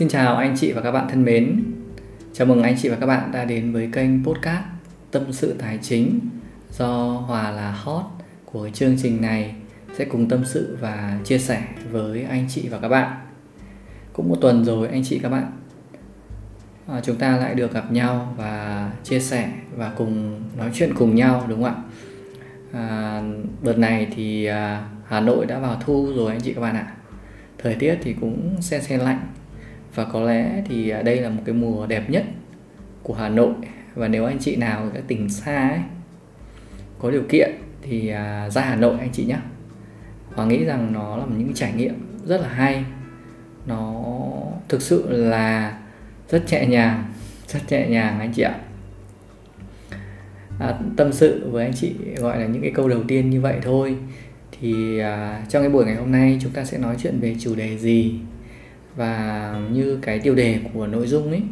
Xin chào anh chị và các bạn thân mến. Chào mừng anh chị và các bạn đã đến với kênh podcast Tâm sự Tài chính do Hòa là host của chương trình này, sẽ cùng tâm sự và chia sẻ với anh chị và các bạn. Cũng một tuần rồi anh chị các bạn, chúng ta lại được gặp nhau và chia sẻ và cùng nói chuyện cùng nhau, đúng không ạ? Đợt này thì Hà Nội đã vào thu rồi anh chị các bạn ạ. Thời tiết thì cũng se lạnh, và có lẽ thì đây là một cái mùa đẹp nhất của Hà Nội. Và nếu anh chị nào ở các tỉnh xa ấy, có điều kiện thì ra Hà Nội anh chị nhé. Hòa nghĩ rằng nó là những trải nghiệm rất là hay. Nó thực sự là rất nhẹ nhàng anh chị ạ. Tâm sự với anh chị gọi là những cái câu đầu tiên như vậy thôi. Thì trong cái buổi ngày hôm nay chúng ta sẽ nói chuyện về chủ đề gì, và như cái tiêu đề của nội dung ấy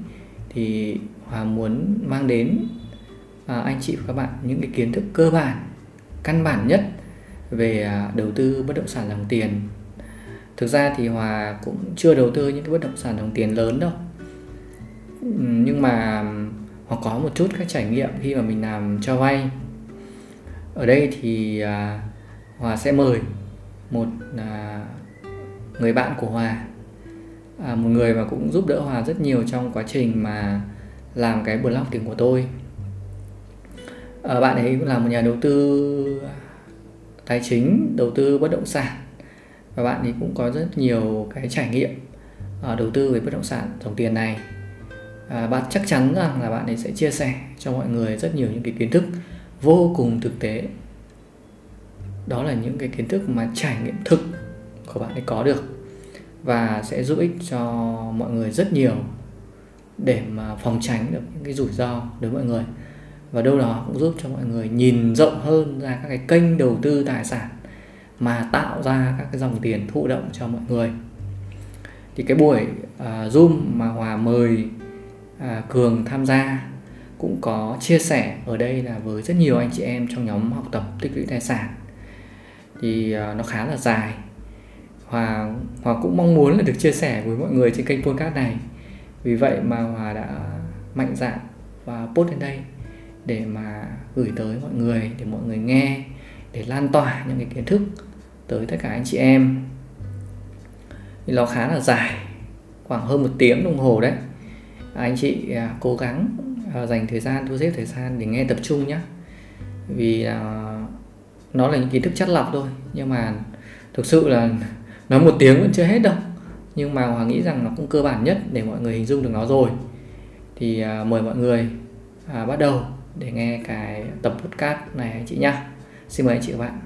thì Hòa muốn mang đến anh chị và các bạn những cái kiến thức cơ bản, căn bản nhất về đầu tư bất động sản dòng tiền. Thực ra thì Hòa cũng chưa đầu tư những cái bất động sản dòng tiền lớn đâu, nhưng mà Hòa có một chút các trải nghiệm khi mà mình làm cho vay. Ở đây thì Hòa sẽ mời một người bạn của Hòa, một người mà cũng giúp đỡ Hòa rất nhiều trong quá trình mà làm cái blog tiếng của tôi. Bạn ấy là một nhà đầu tư tài chính, đầu tư bất động sản, và bạn ấy cũng có rất nhiều cái trải nghiệm đầu tư về bất động sản dòng tiền này. Bạn chắc chắn rằng là bạn ấy sẽ chia sẻ cho mọi người rất nhiều những cái kiến thức vô cùng thực tế. Đó là những cái kiến thức mà trải nghiệm thực của bạn ấy có được, và sẽ giúp ích cho mọi người rất nhiều để mà phòng tránh được những cái rủi ro đối với mọi người, và đâu đó cũng giúp cho mọi người nhìn rộng hơn ra các cái kênh đầu tư tài sản mà tạo ra các cái dòng tiền thụ động cho mọi người. Thì cái buổi Zoom mà Hòa mời Cường tham gia cũng có chia sẻ ở đây là với rất nhiều anh chị em trong nhóm học tập tích lũy tài sản, thì nó khá là dài. Hòa cũng mong muốn là được chia sẻ với mọi người trên kênh podcast này. Vì vậy mà Hòa đã mạnh dạn và post lên đây để mà gửi tới mọi người, để mọi người nghe, để lan tỏa những cái kiến thức tới tất cả anh chị em. Thì nó khá là dài, khoảng hơn 1 tiếng đồng hồ đấy. Anh chị cố gắng dành thời gian, thu xếp thời gian để nghe tập trung nhé. Vì nó là những kiến thức chắt lọc thôi, nhưng mà thực sự là nói 1 tiếng vẫn chưa hết đâu, nhưng mà Hòa nghĩ rằng nó cũng cơ bản nhất để mọi người hình dung được nó rồi. Thì mời mọi người bắt đầu để nghe cái tập podcast này anh chị nhá. Xin mời anh chị và bạn.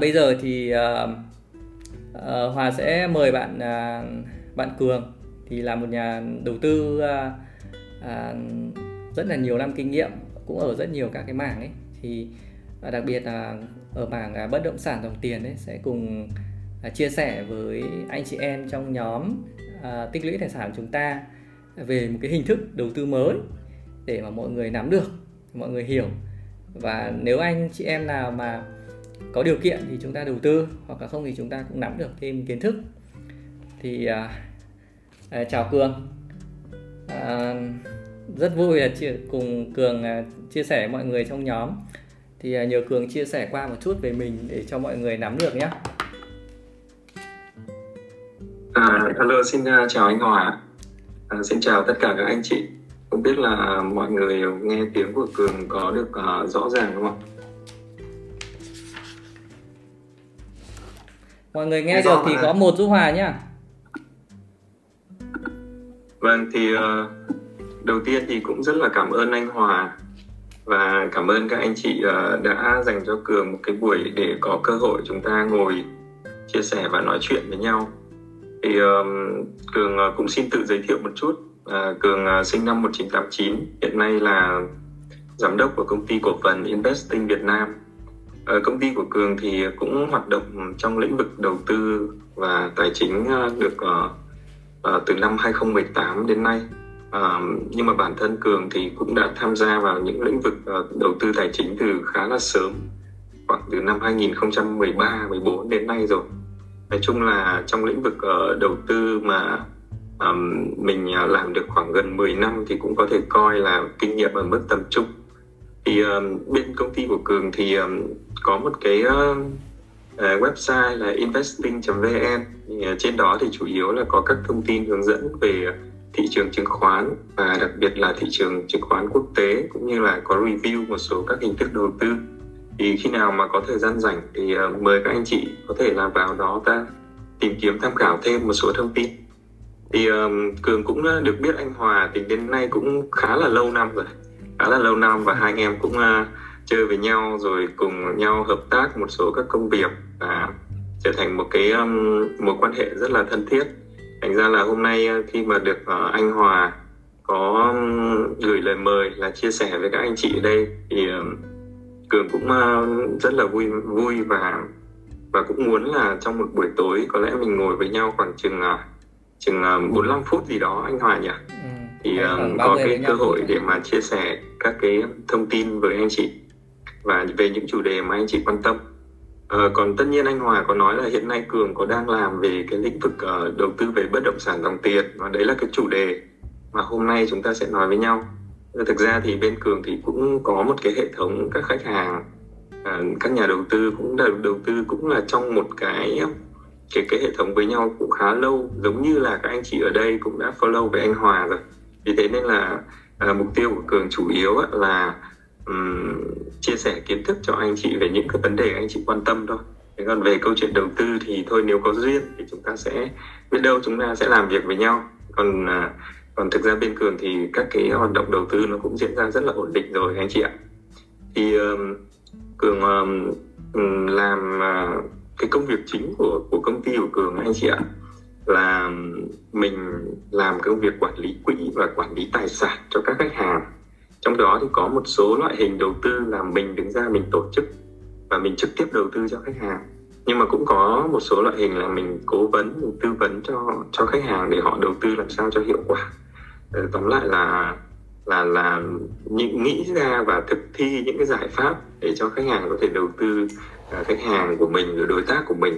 Bây giờ thì Hòa sẽ mời bạn Cường, thì là một nhà đầu tư rất là nhiều năm kinh nghiệm, cũng ở rất nhiều các cái mảng ấy. Thì đặc biệt là ở mảng bất động sản dòng tiền ấy, sẽ cùng chia sẻ với anh chị em trong nhóm tích lũy tài sản chúng ta về một cái hình thức đầu tư mới để mà mọi người nắm được, mọi người hiểu. Và nếu anh chị em nào mà có điều kiện thì chúng ta đầu tư, hoặc là không thì chúng ta cũng nắm được thêm kiến thức. Thì chào Cường, rất vui là cùng Cường chia sẻ với mọi người trong nhóm. Thì nhờ Cường chia sẻ qua một chút về mình để cho mọi người nắm được nhé. Hello, xin chào anh Hòa. Xin chào tất cả các anh chị. Không biết là mọi người nghe tiếng của Cường có được rõ ràng không ạ? Mọi người nghe được thì có một giúp Hòa nhé. Vâng, thì đầu tiên thì cũng rất là cảm ơn anh Hòa và cảm ơn các anh chị đã dành cho Cường một cái buổi để có cơ hội chúng ta ngồi chia sẻ và nói chuyện với nhau. Thì Cường cũng xin tự giới thiệu một chút. Cường sinh năm 1989, hiện nay là giám đốc của công ty cổ phần Investing Việt Nam. Công ty của Cường thì cũng hoạt động trong lĩnh vực đầu tư và tài chính được từ năm 2018 đến nay. Nhưng mà bản thân Cường thì cũng đã tham gia vào những lĩnh vực đầu tư tài chính từ khá là sớm, khoảng từ năm 2013-14 đến nay rồi. Nói chung là trong lĩnh vực đầu tư mà mình làm được khoảng gần 10 năm thì cũng có thể coi là kinh nghiệm ở mức tầm trung. Thì bên công ty của Cường thì có một cái website là investing.vn. Trên đó thì chủ yếu là có các thông tin hướng dẫn về thị trường chứng khoán và đặc biệt là thị trường chứng khoán quốc tế, cũng như là có review một số các hình thức đầu tư. Thì khi nào mà có thời gian rảnh thì mời các anh chị có thể là vào đó ta tìm kiếm tham khảo thêm một số thông tin. Thì Cường cũng được biết anh Hòa thì đến nay cũng khá là lâu năm rồi và hai anh em cũng chơi với nhau rồi cùng nhau hợp tác một số các công việc và trở thành một cái mối quan hệ rất là thân thiết. Thành ra là hôm nay khi mà được anh Hòa có gửi lời mời là chia sẻ với các anh chị ở đây thì Cường cũng rất là vui và cũng muốn là trong một buổi tối có lẽ mình ngồi với nhau khoảng chừng 45 phút gì đó anh Hòa nhỉ? Thì có cái cơ hội để mà chia sẻ các cái thông tin với anh chị và về những chủ đề mà anh chị quan tâm. Còn tất nhiên anh Hòa có nói là hiện nay Cường có đang làm về cái lĩnh vực đầu tư về bất động sản dòng tiền, và đấy là cái chủ đề mà hôm nay chúng ta sẽ nói với nhau. Thực ra thì bên Cường thì cũng có một cái hệ thống các khách hàng, các nhà đầu tư cũng đầu tư trong một cái hệ thống với nhau cũng khá lâu, giống như là các anh chị ở đây cũng đã follow với anh Hòa rồi. Vì thế nên là mục tiêu của Cường chủ yếu là chia sẻ kiến thức cho anh chị về những cái vấn đề anh chị quan tâm thôi. Thế còn về câu chuyện đầu tư thì thôi, nếu có duyên thì chúng ta sẽ biết đâu chúng ta sẽ làm việc với nhau. Còn thực ra bên Cường thì các cái hoạt động đầu tư nó cũng diễn ra rất là ổn định rồi anh chị ạ. Thì Cường làm cái công việc chính của công ty của Cường anh chị ạ là mình làm công việc quản lý quỹ và quản lý tài sản cho các khách hàng. Trong đó thì có một số loại hình đầu tư là mình đứng ra mình tổ chức và mình trực tiếp đầu tư cho khách hàng. Nhưng mà cũng có một số loại hình là mình cố vấn, mình tư vấn cho khách hàng để họ đầu tư làm sao cho hiệu quả. Tóm lại là nghĩ ra và thực thi những cái giải pháp để cho khách hàng có thể đầu tư, khách hàng của mình rồi đối tác của mình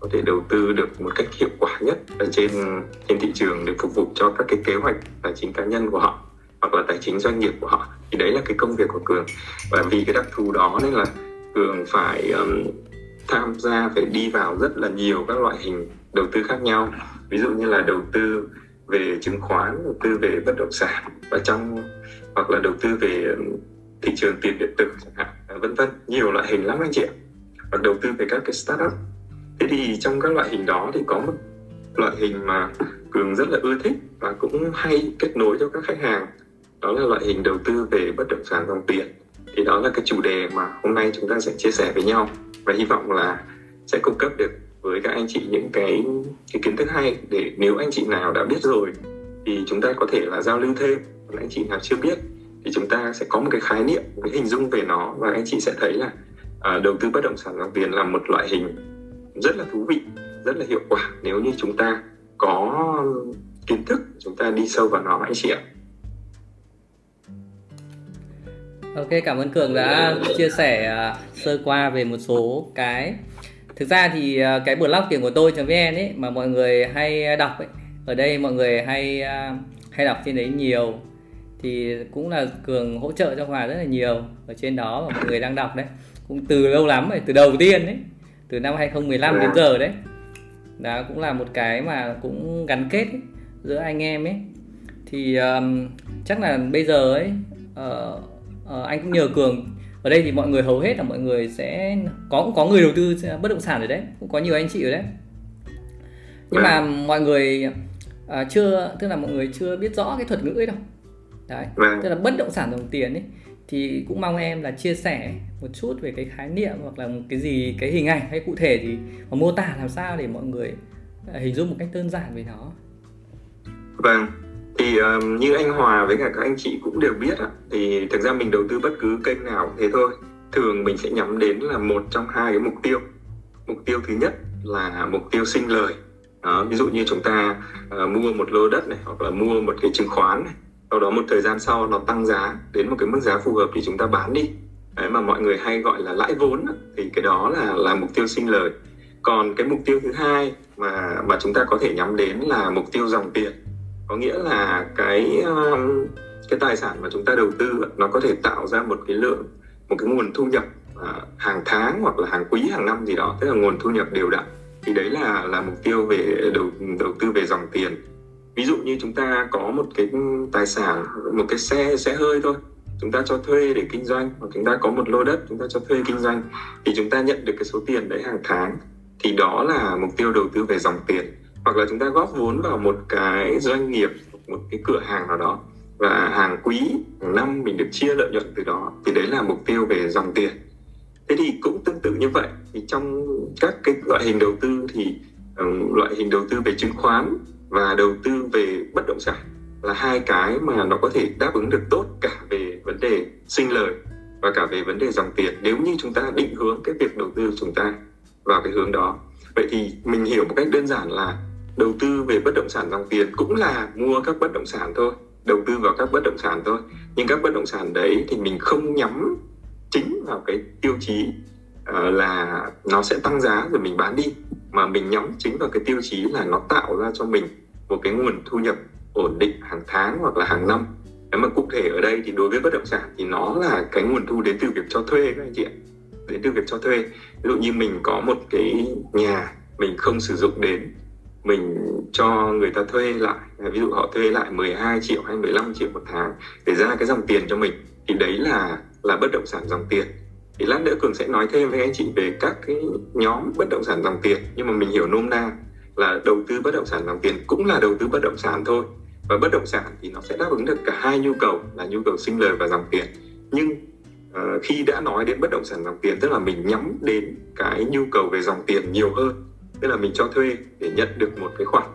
có thể đầu tư được một cách hiệu quả nhất trên thị trường để phục vụ cho các cái kế hoạch tài chính cá nhân của họ hoặc là tài chính doanh nghiệp của họ. Thì đấy là cái công việc của Cường, và vì cái đặc thù đó nên là Cường phải tham gia, phải đi vào rất là nhiều các loại hình đầu tư khác nhau, ví dụ như là đầu tư về chứng khoán, đầu tư về bất động sản hoặc là đầu tư về thị trường tiền điện tử chẳng hạn, vân vân, nhiều loại hình lắm anh chị ạ, hoặc đầu tư về các cái startup. Thế thì trong các loại hình đó thì có một loại hình mà Cường rất là ưa thích và cũng hay kết nối cho các khách hàng, đó là loại hình đầu tư về bất động sản dòng tiền. Thì đó là cái chủ đề mà hôm nay chúng ta sẽ chia sẻ với nhau, và hy vọng là sẽ cung cấp được với các anh chị những cái kiến thức hay để nếu anh chị nào đã biết rồi thì chúng ta có thể là giao lưu thêm, còn anh chị nào chưa biết thì chúng ta sẽ có một cái khái niệm, một cái hình dung về nó, và anh chị sẽ thấy là đầu tư bất động sản dòng tiền là một loại hình rất là thú vị, rất là hiệu quả nếu như chúng ta có kiến thức, chúng ta đi sâu vào nó anh chị ạ. Ok, cảm ơn Cường đã chia sẻ sơ qua về một số cái. Thực ra thì cái blog tiền của tôi.vn ấy mà mọi người hay đọc ấy, ở đây mọi người hay đọc trên đấy nhiều, thì cũng là Cường hỗ trợ cho Hòa rất là nhiều ở trên đó, và mọi người đang đọc đấy cũng từ lâu lắm rồi, từ đầu tiên đấy, từ năm 2015 đến giờ đấy. Đó cũng là một cái mà cũng gắn kết ấy, giữa anh em ấy. Thì chắc là bây giờ ấy anh cũng nhờ Cường, ở đây thì mọi người hầu hết là mọi người sẽ cũng có người đầu tư bất động sản rồi đấy, cũng có nhiều anh chị rồi đấy, nhưng mà mọi người chưa biết rõ cái thuật ngữ ấy đâu đấy, tức là bất động sản dòng tiền ấy. Thì cũng mong em là chia sẻ một chút về cái khái niệm hoặc là một cái gì, cái hình ảnh hay cụ thể gì, và mô tả làm sao để mọi người hình dung một cách đơn giản về nó. Vâng, thì như anh Hòa với cả các anh chị cũng đều biết, thì thực ra mình đầu tư bất cứ kênh nào cũng thế thôi, thường mình sẽ nhắm đến là một trong hai cái mục tiêu. Mục tiêu thứ nhất là mục tiêu sinh lời. Đó, ví dụ như chúng ta mua một lô đất này hoặc là mua một cái chứng khoán này, sau đó một thời gian sau nó tăng giá đến một cái mức giá phù hợp thì chúng ta bán đi, đấy mà mọi người hay gọi là lãi vốn. Thì cái đó là mục tiêu sinh lời. Còn cái mục tiêu thứ hai mà chúng ta có thể nhắm đến là mục tiêu dòng tiền. Có nghĩa là cái tài sản mà chúng ta đầu tư nó có thể tạo ra một cái nguồn thu nhập hàng tháng hoặc là hàng quý, hàng năm gì đó, tức là nguồn thu nhập đều đặn. Thì đấy là mục tiêu về đầu tư về dòng tiền. Ví dụ như chúng ta có một cái tài sản, một cái xe hơi thôi, chúng ta cho thuê để kinh doanh, hoặc chúng ta có một lô đất chúng ta cho thuê kinh doanh, thì chúng ta nhận được cái số tiền đấy hàng tháng, thì đó là mục tiêu đầu tư về dòng tiền. Hoặc là chúng ta góp vốn vào một cái doanh nghiệp, một cái cửa hàng nào đó, và hàng quý, hàng năm mình được chia lợi nhuận từ đó, thì đấy là mục tiêu về dòng tiền. Thế thì cũng tương tự như vậy, thì trong các cái loại hình đầu tư thì loại hình đầu tư về chứng khoán và đầu tư về bất động sản là hai cái mà nó có thể đáp ứng được tốt cả về vấn đề sinh lời và cả về vấn đề dòng tiền, nếu như chúng ta định hướng cái việc đầu tư của chúng ta vào cái hướng đó. Vậy thì mình hiểu một cách đơn giản là đầu tư về bất động sản dòng tiền cũng là mua các bất động sản thôi, đầu tư vào các bất động sản thôi. Nhưng các bất động sản đấy thì mình không nhắm chính vào cái tiêu chí là nó sẽ tăng giá rồi mình bán đi, mà mình nhắm chính vào cái tiêu chí là nó tạo ra cho mình một cái nguồn thu nhập ổn định hàng tháng hoặc là hàng năm. Nếu mà cụ thể ở đây thì đối với bất động sản thì nó là cái nguồn thu đến từ việc cho thuê các anh chị ạ. Đến từ việc cho thuê. Ví dụ như mình có một cái nhà mình không sử dụng đến, mình cho người ta thuê lại, ví dụ họ thuê lại 12 triệu hay 15 triệu một tháng để ra cái dòng tiền cho mình, thì đấy là bất động sản dòng tiền. Thì lát nữa Cường sẽ nói thêm với anh chị về các cái nhóm bất động sản dòng tiền, nhưng mà mình hiểu nôm na là đầu tư bất động sản dòng tiền cũng là đầu tư bất động sản thôi. Và bất động sản thì nó sẽ đáp ứng được cả hai nhu cầu là nhu cầu sinh lời và dòng tiền. Nhưng khi đã nói đến bất động sản dòng tiền, tức là mình nhắm đến cái nhu cầu về dòng tiền nhiều hơn, tức là mình cho thuê để nhận được một cái khoản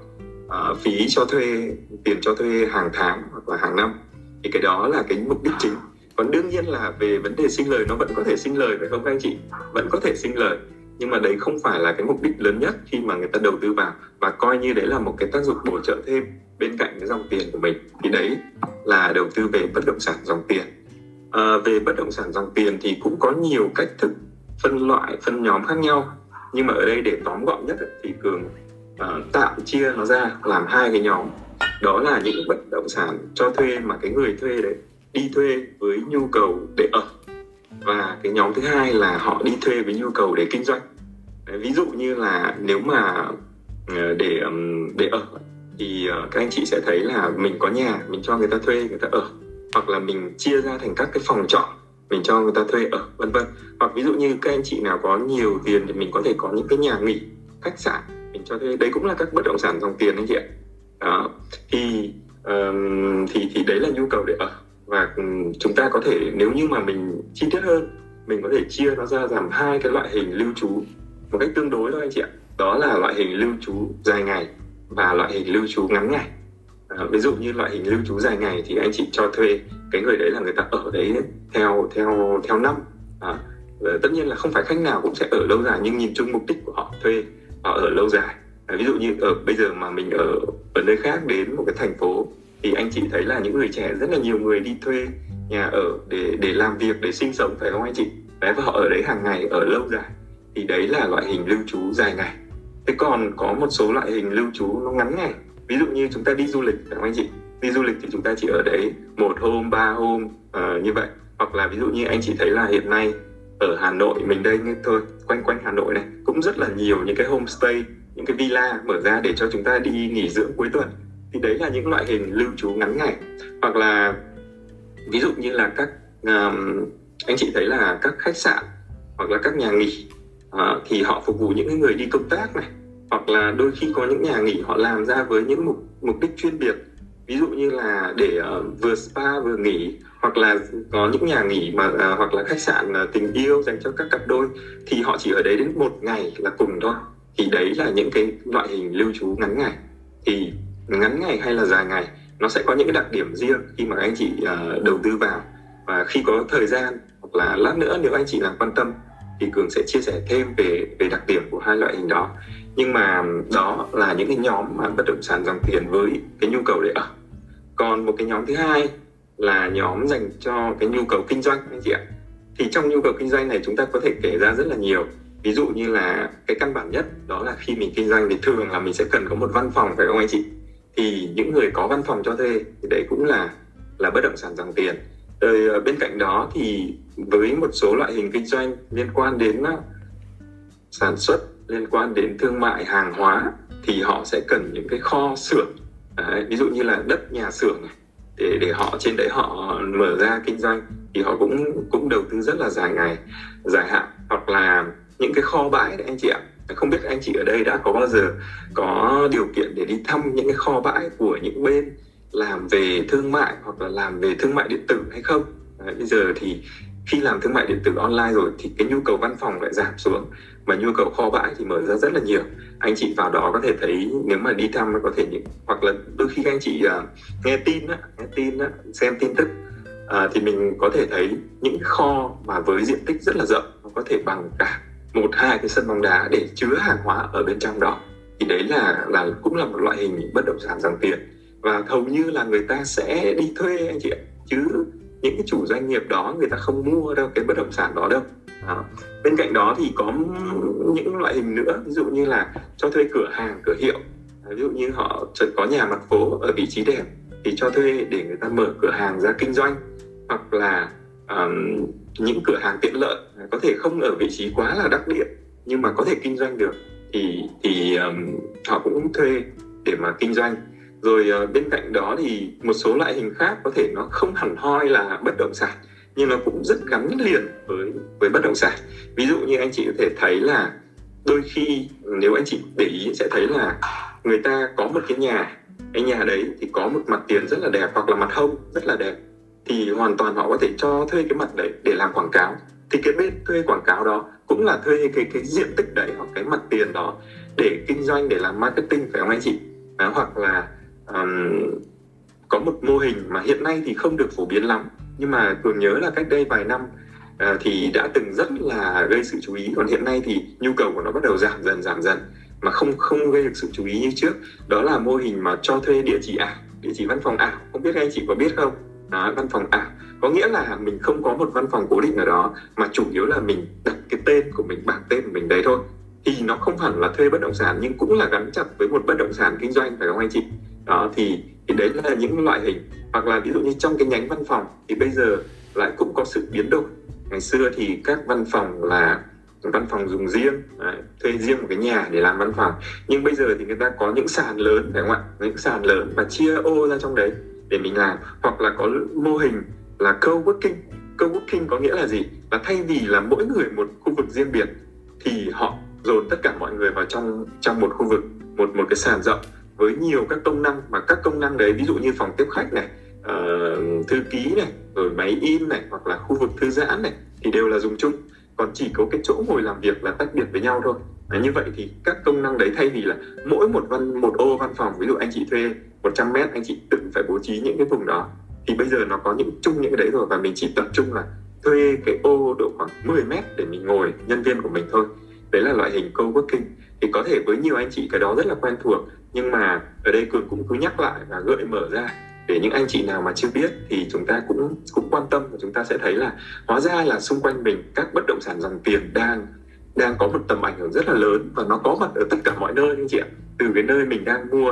phí cho thuê, tiền cho thuê hàng tháng hoặc là hàng năm, thì cái đó là cái mục đích chính. Còn đương nhiên là về vấn đề sinh lời, nó vẫn có thể sinh lời phải không các anh chị? Vẫn có thể sinh lời, nhưng mà đấy không phải là cái mục đích lớn nhất khi mà người ta đầu tư vào, và coi như đấy là một cái tác dụng bổ trợ thêm bên cạnh cái dòng tiền của mình. Thì đấy là đầu tư về bất động sản dòng tiền. Về bất động sản dòng tiền thì cũng có nhiều cách thức phân loại, phân nhóm khác nhau, nhưng mà ở đây để tóm gọn nhất thì Cường tạo chia nó ra làm hai cái nhóm. Đó là những bất động sản cho thuê mà cái người thuê đấy đi thuê với nhu cầu để ở, và cái nhóm thứ hai là họ đi thuê với nhu cầu để kinh doanh. Ví dụ như là nếu mà để ở thì các anh chị sẽ thấy là mình có nhà, mình cho người ta thuê, người ta ở, hoặc là mình chia ra thành các cái phòng trọ, mình cho người ta thuê ở, vân vân. Hoặc ví dụ như các anh chị nào có nhiều tiền thì mình có thể có những cái nhà nghỉ, khách sạn mình cho thuê, đấy cũng là các bất động sản dòng tiền anh chị ạ. Đó, thì đấy là nhu cầu để ở. Và chúng ta có thể, nếu như mà mình chi tiết hơn, mình có thể chia nó ra làm hai cái loại hình lưu trú một cách tương đối thôi anh chị ạ. Đó là loại hình lưu trú dài ngày và loại hình lưu trú ngắn ngày. Ví dụ như loại hình lưu trú dài ngày thì anh chị cho thuê cái người đấy là người ta ở đấy theo năm. Tất nhiên là không phải khách nào cũng sẽ ở lâu dài, nhưng nhìn chung mục đích của họ thuê, họ ở lâu dài. Ví dụ như ở bây giờ mà mình ở nơi khác đến một cái thành phố, thì anh chị thấy là những người trẻ, rất là nhiều người đi thuê nhà ở để làm việc, để sinh sống phải không anh chị? Đấy, và họ ở đấy hàng ngày, ở lâu dài. Thì đấy là loại hình lưu trú dài ngày. Thế còn có một số loại hình lưu trú nó ngắn ngày. Ví dụ như chúng ta đi du lịch phải không anh chị? Đi du lịch thì chúng ta chỉ ở đấy 1 hôm, 3 hôm như vậy. Hoặc là ví dụ như anh chị thấy là hiện nay ở Hà Nội mình đây thôi, quanh Hà Nội này cũng rất là nhiều những cái homestay, những cái villa mở ra để cho chúng ta đi nghỉ dưỡng cuối tuần. Thì đấy là những loại hình lưu trú ngắn ngày. Hoặc là ví dụ như là các anh chị thấy là các khách sạn hoặc là các nhà nghỉ thì họ phục vụ những người đi công tác này, hoặc là đôi khi có những nhà nghỉ họ làm ra với những mục đích chuyên biệt, ví dụ như là để vừa spa vừa nghỉ, hoặc là có những nhà nghỉ mà hoặc là khách sạn tình yêu dành cho các cặp đôi, thì họ chỉ ở đấy đến 1 ngày là cùng thôi. Thì đấy là những cái loại hình lưu trú ngắn ngày. Thì ngắn ngày hay là dài ngày nó sẽ có những cái đặc điểm riêng khi mà anh chị đầu tư vào, và khi có thời gian hoặc là lát nữa nếu anh chị nào quan tâm thì Cường sẽ chia sẻ thêm về đặc điểm của hai loại hình đó. Nhưng mà đó là những cái nhóm mà bất động sản dòng tiền với cái nhu cầu để ở. Còn một cái nhóm thứ hai là nhóm dành cho cái nhu cầu kinh doanh anh chị ạ. Thì trong nhu cầu kinh doanh này chúng ta có thể kể ra rất là nhiều. Ví dụ như là cái căn bản nhất đó là khi mình kinh doanh thì thường là mình sẽ cần có một văn phòng, phải không anh chị? Thì những người có văn phòng cho thuê thì đấy cũng là bất động sản dòng tiền. Rồi bên cạnh đó thì với một số loại hình kinh doanh liên quan đến sản xuất, liên quan đến thương mại hàng hóa thì họ sẽ cần những cái kho xưởng, ví dụ như là đất nhà xưởng này, để họ trên đấy họ mở ra kinh doanh thì họ cũng đầu tư rất là dài ngày, dài hạn, hoặc là những cái kho bãi đấy anh chị ạ. Không biết anh chị ở đây đã có bao giờ có điều kiện để đi thăm những cái kho bãi của những bên làm về thương mại hoặc là làm về thương mại điện tử hay không? Bây giờ thì khi làm thương mại điện tử online rồi thì cái nhu cầu văn phòng lại giảm xuống, mà nhu cầu kho bãi thì mở ra rất là nhiều. Anh chị vào đó có thể thấy, nếu mà đi thăm có thể những, hoặc là đôi khi anh chị nghe tin, xem tin tức thì mình có thể thấy những kho mà với diện tích rất là rộng, nó có thể bằng cả 1-2 cái sân bóng đá để chứa hàng hóa ở bên trong đó. Thì đấy là cũng là một loại hình bất động sản dòng tiền, và hầu như là người ta sẽ đi thuê anh chị ạ, chứ những cái chủ doanh nghiệp đó người ta không mua đâu cái bất động sản đó đâu. Bên cạnh đó thì có những loại hình nữa, ví dụ như là cho thuê cửa hàng, cửa hiệu. Ví dụ như họ có nhà mặt phố ở vị trí đẹp thì cho thuê để người ta mở cửa hàng ra kinh doanh, hoặc là những cửa hàng tiện lợi có thể không ở vị trí quá là đắc địa nhưng mà có thể kinh doanh được thì họ cũng thuê để mà kinh doanh. Rồi bên cạnh đó thì một số loại hình khác có thể nó không hẳn hoi là bất động sản nhưng nó cũng rất gắn liền với bất động sản. Ví dụ như anh chị có thể thấy là đôi khi nếu anh chị để ý sẽ thấy là người ta có một cái nhà đấy thì có một mặt tiền rất là đẹp hoặc là mặt hông rất là đẹp, thì hoàn toàn họ có thể cho thuê cái mặt đấy để làm quảng cáo. Thì cái bên thuê quảng cáo đó cũng là thuê cái diện tích đấy hoặc cái mặt tiền đó để kinh doanh, để làm marketing, phải không anh chị? Hoặc là có một mô hình mà hiện nay thì không được phổ biến lắm, nhưng mà Cường nhớ là cách đây vài năm thì đã từng rất là gây sự chú ý. Còn hiện nay thì nhu cầu của nó bắt đầu giảm dần mà không gây được sự chú ý như trước. Đó là mô hình mà cho thuê địa chỉ ảo, địa chỉ văn phòng ảo. Không biết anh chị có biết không? Đó, văn phòng ảo có nghĩa là mình không có một văn phòng cố định ở đó, mà chủ yếu là mình đặt cái tên của mình, bảng tên của mình đấy thôi. Thì nó không hẳn là thuê bất động sản nhưng cũng là gắn chặt với một bất động sản kinh doanh, phải không anh chị? Đó thì đấy là những loại hình. Hoặc là ví dụ như trong cái nhánh văn phòng thì bây giờ lại cũng có sự biến đổi. Ngày xưa thì các văn phòng là văn phòng dùng riêng, thuê riêng một cái nhà để làm văn phòng, nhưng bây giờ thì người ta có những sàn lớn, phải không ạ? Những sàn lớn và chia ô ra trong đấy để mình làm. Hoặc là có mô hình là coworking. Coworking có nghĩa là gì? Là thay vì là mỗi người một khu vực riêng biệt thì họ dồn tất cả mọi người vào trong một khu vực, một cái sàn rộng với nhiều các công năng, mà các công năng đấy ví dụ như phòng tiếp khách này, thư ký này, rồi máy in này, hoặc là khu vực thư giãn này thì đều là dùng chung, còn chỉ có cái chỗ ngồi làm việc là tách biệt với nhau thôi. Như vậy thì các công năng đấy, thay vì là mỗi một ô văn phòng, ví dụ anh chị thuê 100 mét, anh chị tự phải bố trí những cái vùng đó, thì bây giờ nó có những cái đấy rồi, và mình chỉ tập trung là thuê cái ô độ khoảng 10 mét để mình ngồi nhân viên của mình thôi. Đấy là loại hình coworking. Thì có thể với nhiều anh chị cái đó rất là quen thuộc, nhưng mà ở đây Cường cũng cứ nhắc lại và gợi mở ra để những anh chị nào mà chưa biết thì chúng ta cũng quan tâm, và chúng ta sẽ thấy là hóa ra là xung quanh mình các bất động sản dòng tiền đang có một tầm ảnh hưởng rất là lớn, và nó có mặt ở tất cả mọi nơi anh chị ạ. Từ cái nơi mình đang mua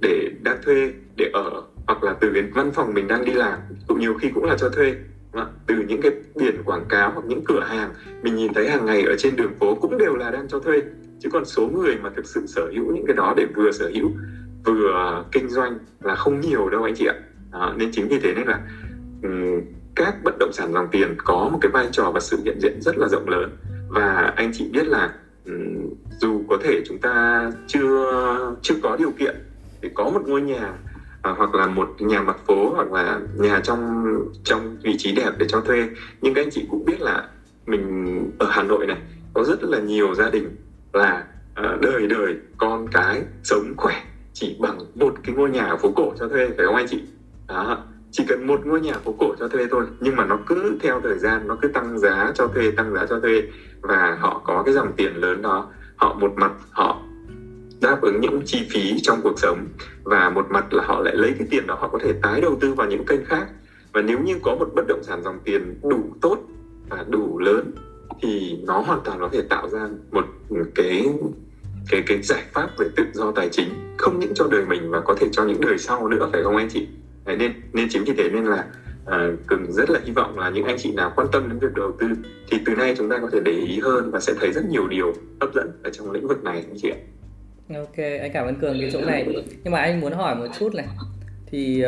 để đang thuê để ở, hoặc là từ cái văn phòng mình đang đi làm cũng nhiều khi cũng là cho thuê, từ những cái biển quảng cáo hoặc những cửa hàng mình nhìn thấy hàng ngày ở trên đường phố cũng đều là đang cho thuê. Chứ còn số người mà thực sự sở hữu những cái đó để vừa sở hữu vừa kinh doanh là không nhiều đâu anh chị ạ. Nên chính vì thế nên là các bất động sản dòng tiền có một cái vai trò và sự hiện diện rất là rộng lớn. Và anh chị biết là dù có thể chúng ta chưa có điều kiện để có một ngôi nhà hoặc là một nhà mặt phố, hoặc là nhà trong vị trí đẹp để cho thuê, nhưng các anh chị cũng biết là mình ở Hà Nội này có rất là nhiều gia đình là đời con cái sống khỏe chỉ bằng một cái ngôi nhà phố cổ cho thuê, phải không anh chị? Đó, chỉ cần một ngôi nhà phố cổ cho thuê thôi, nhưng mà nó cứ theo thời gian nó cứ tăng giá cho thuê, và họ có cái dòng tiền lớn đó, họ một mặt họ đáp ứng những chi phí trong cuộc sống, và một mặt là họ lại lấy cái tiền đó họ có thể tái đầu tư vào những kênh khác. Và nếu như có một bất động sản dòng tiền đủ tốt và đủ lớn thì nó hoàn toàn có thể tạo ra một cái giải pháp về tự do tài chính, không những cho đời mình mà có thể cho những đời sau nữa, phải không anh chị? Đấy, nên chính vì thế nên là Cường rất là hy vọng là những anh chị nào quan tâm đến việc đầu tư thì từ nay chúng ta có thể để ý hơn và sẽ thấy rất nhiều điều hấp dẫn ở trong lĩnh vực này, anh chị ạ. Ok, anh cảm ơn Cường cái chỗ này. Nhưng mà anh muốn hỏi một chút này, thì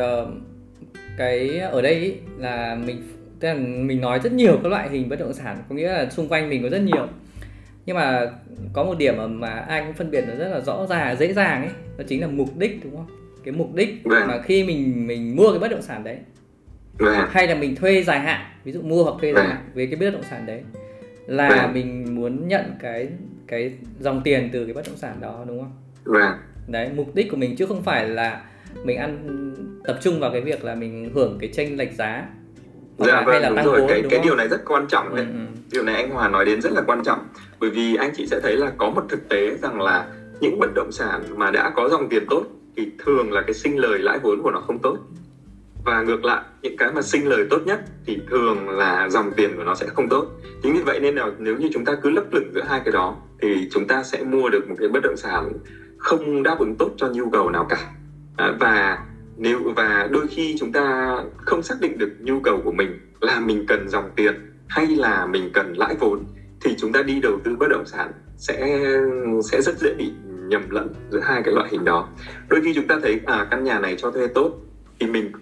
cái ở đây ý, là mình nói rất nhiều các loại hình bất động sản, có nghĩa là xung quanh mình có rất nhiều. Nhưng mà có một điểm mà ai cũng phân biệt nó rất là rõ ràng, dễ dàng ấy, đó chính là mục đích, đúng không? Cái mục đích mà khi mình mua cái bất động sản đấy, hay là mình thuê dài hạn, ví dụ mua hoặc thuê dài hạn với cái bất động sản đấy, là mình muốn nhận cái dòng tiền từ cái bất động sản đó, đúng không? Đấy, mục đích của mình, chứ không phải là mình tập trung vào cái việc là mình hưởng cái chênh lệch giá. Hay là đúng tăng rồi, vốn, cái điều này rất quan trọng đấy. Điều này anh Hòa nói đến rất là quan trọng, bởi vì anh chị sẽ thấy là có một thực tế rằng là những bất động sản mà đã có dòng tiền tốt thì thường là cái sinh lời lãi vốn của nó không tốt, và ngược lại những cái mà sinh lời tốt nhất thì thường là dòng tiền của nó sẽ không tốt. Chính vì vậy nên là nếu như chúng ta cứ lấp lửng giữa hai cái đó thì chúng ta sẽ mua được một cái bất động sản không đáp ứng tốt cho nhu cầu nào cả. Và đôi khi chúng ta không xác định được nhu cầu của mình là mình cần dòng tiền hay là mình cần lãi vốn, thì chúng ta đi đầu tư bất động sản sẽ rất dễ bị nhầm lẫn giữa hai cái loại hình đó. Đôi khi chúng ta thấy căn nhà này cho thuê tốt thì mình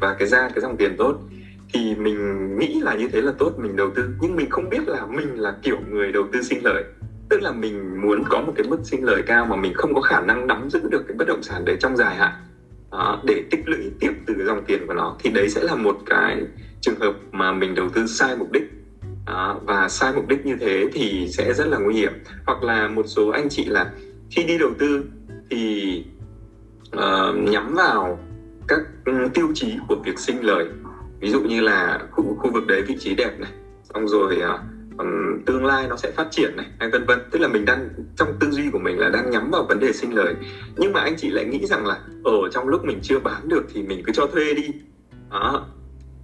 và cái dòng tiền tốt thì mình nghĩ là như thế là tốt, mình đầu tư, nhưng mình không biết là mình là kiểu người đầu tư sinh lời, tức là mình muốn có một cái mức sinh lời cao mà mình không có khả năng nắm giữ được cái bất động sản đấy trong dài hạn. Để tích lũy tiếp từ cái dòng tiền của nó, thì đấy sẽ là một cái trường hợp mà mình đầu tư sai mục đích, và sai mục đích như thế thì sẽ rất là nguy hiểm. Hoặc là một số anh chị là khi đi đầu tư thì nhắm vào các tiêu chí của việc sinh lời, ví dụ như là khu vực đấy vị trí đẹp này, xong rồi tương lai nó sẽ phát triển này, hay vân vân. Tức là mình đang trong tư duy của mình là đang nhắm vào vấn đề sinh lời, nhưng mà anh chị lại nghĩ rằng là trong lúc mình chưa bán được thì mình cứ cho thuê đi.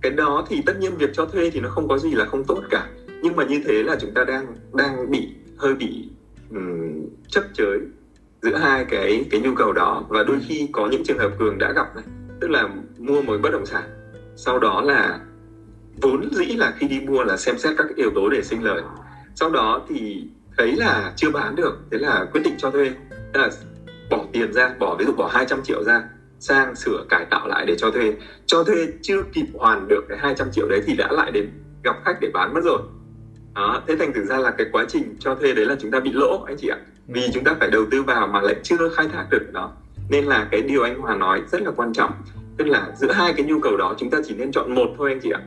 Cái đó thì tất nhiên việc cho thuê thì nó không có gì là không tốt cả, nhưng mà như thế là chúng ta đang bị hơi bị chấp chới giữa hai cái nhu cầu đó. Và đôi khi có những trường hợp Cường đã gặp này, tức là mua một bất động sản, sau đó là vốn dĩ là khi đi mua là xem xét các yếu tố để sinh lời, sau đó thì thấy là chưa bán được, thế là quyết định cho thuê, thế là bỏ tiền ra, ví dụ bỏ 200 triệu ra sang sửa cải tạo lại để cho thuê. Cho thuê chưa kịp hoàn được cái 200 triệu đấy thì đã lại đến gặp khách để bán mất rồi. Thế thành thử ra là cái quá trình cho thuê đấy là chúng ta bị lỗ, anh chị ạ, vì chúng ta phải đầu tư vào mà lại chưa khai thác được nó. Nên là cái điều anh Hòa nói rất là quan trọng, tức là giữa hai cái nhu cầu đó chúng ta chỉ nên chọn một thôi, anh chị ạ,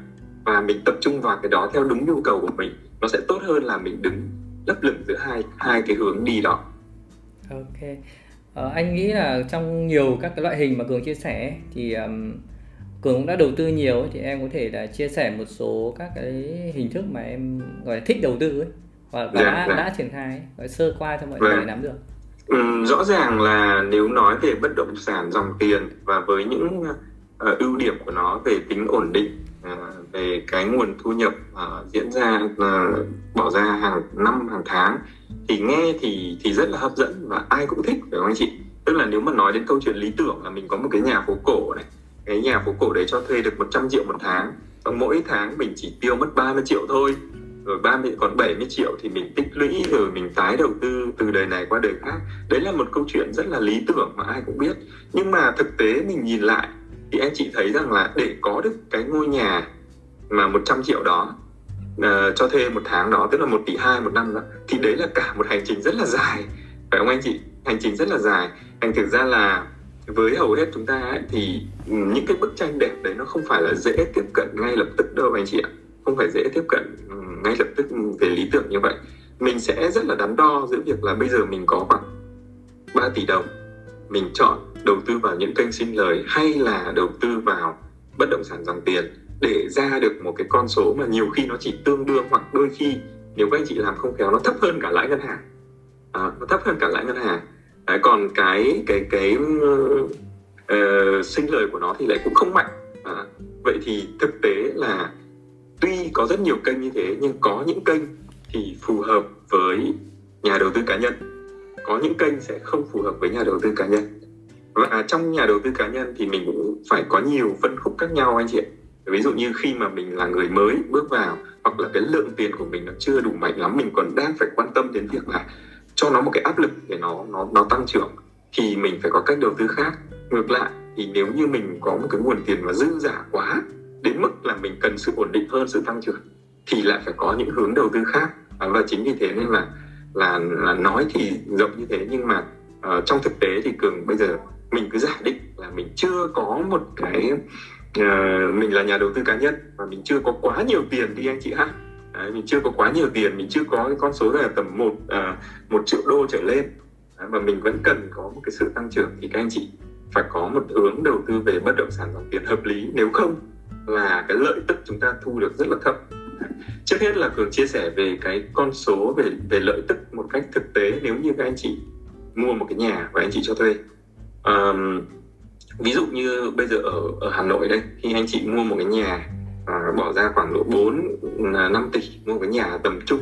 và mình tập trung vào cái đó theo đúng nhu cầu của mình, nó sẽ tốt hơn là mình đứng lấp lửng giữa hai cái hướng đi đó. Ok, anh nghĩ là trong nhiều các cái loại hình mà Cường chia sẻ thì Cường cũng đã đầu tư nhiều, thì em có thể là chia sẻ một số các cái hình thức mà em gọi là thích đầu tư ấy, và đã triển khai ấy, sơ qua cho mọi người nắm được. Rõ ràng là nếu nói về bất động sản dòng tiền và với những ưu điểm của nó về tính ổn định, về cái nguồn thu nhập diễn ra bỏ ra hàng năm hàng tháng thì nghe thì rất là hấp dẫn và ai cũng thích, phải không anh chị? Tức là nếu mà nói đến câu chuyện lý tưởng là mình có một cái nhà phố cổ này, cái nhà phố cổ đấy cho thuê được 100 triệu một tháng, xong mỗi tháng mình chỉ tiêu mất 30 triệu thôi, rồi còn 70 triệu thì mình tích lũy rồi mình tái đầu tư từ đời này qua đời khác. Đấy là một câu chuyện rất là lý tưởng mà ai cũng biết, nhưng mà thực tế mình nhìn lại thì anh chị thấy rằng là để có được cái ngôi nhà mà 100 triệu đó cho thuê một tháng đó, tức là 1,2 tỷ một năm đó, thì đấy là cả một hành trình rất là dài, phải không anh chị? Hành trình rất là dài. Thành thực ra là với hầu hết chúng ta ấy, thì những cái bức tranh đẹp đấy nó không phải là dễ tiếp cận ngay lập tức đâu anh chị ạ, không phải dễ tiếp cận ngay lập tức về lý tưởng như vậy. Mình sẽ rất là đắn đo giữa việc là bây giờ mình có khoảng 3 tỷ đồng, mình chọn đầu tư vào những kênh sinh lời hay là đầu tư vào bất động sản dòng tiền để ra được một cái con số mà nhiều khi nó chỉ tương đương, hoặc đôi khi nếu các anh chị làm không khéo nó thấp hơn cả lãi ngân hàng. Nó thấp hơn cả lãi ngân hàng. Đấy, còn cái sinh lời của nó thì lại cũng không mạnh. Vậy thì thực tế là tuy có rất nhiều kênh như thế, nhưng có những kênh thì phù hợp với nhà đầu tư cá nhân. Có những kênh sẽ không phù hợp với nhà đầu tư cá nhân. Và trong nhà đầu tư cá nhân thì mình cũng phải có nhiều phân khúc khác nhau anh chị ạ. Ví dụ như khi mà mình là người mới bước vào, hoặc là cái lượng tiền của mình nó chưa đủ mạnh lắm, mình còn đang phải quan tâm đến việc là cho nó một cái áp lực để nó tăng trưởng, thì mình phải có cách đầu tư khác. Ngược lại thì nếu như mình có một cái nguồn tiền mà dư giả quá đến mức là mình cần sự ổn định hơn, sự tăng trưởng, thì lại phải có những hướng đầu tư khác. Và chính vì thế nên là nói thì rộng như thế, nhưng mà trong thực tế thì Cường bây giờ mình cứ giả định là mình chưa có một cái mình là nhà đầu tư cá nhân và mình chưa có quá nhiều tiền đi anh chị ha. Đấy, mình chưa có quá nhiều tiền, mình chưa có cái con số là tầm 1 triệu đô trở lên. Đấy, và mình vẫn cần có một cái sự tăng trưởng, thì các anh chị phải có một hướng đầu tư về bất động sản dòng tiền hợp lý, nếu không là cái lợi tức chúng ta thu được rất là thấp. Trước hết là Cường chia sẻ về cái con số về lợi tức một cách thực tế. Nếu như các anh chị mua một cái nhà và anh chị cho thuê, ví dụ như bây giờ ở Hà Nội đây, khi anh chị mua một cái nhà bỏ ra khoảng độ 4-5 tỷ mua cái nhà tầm trung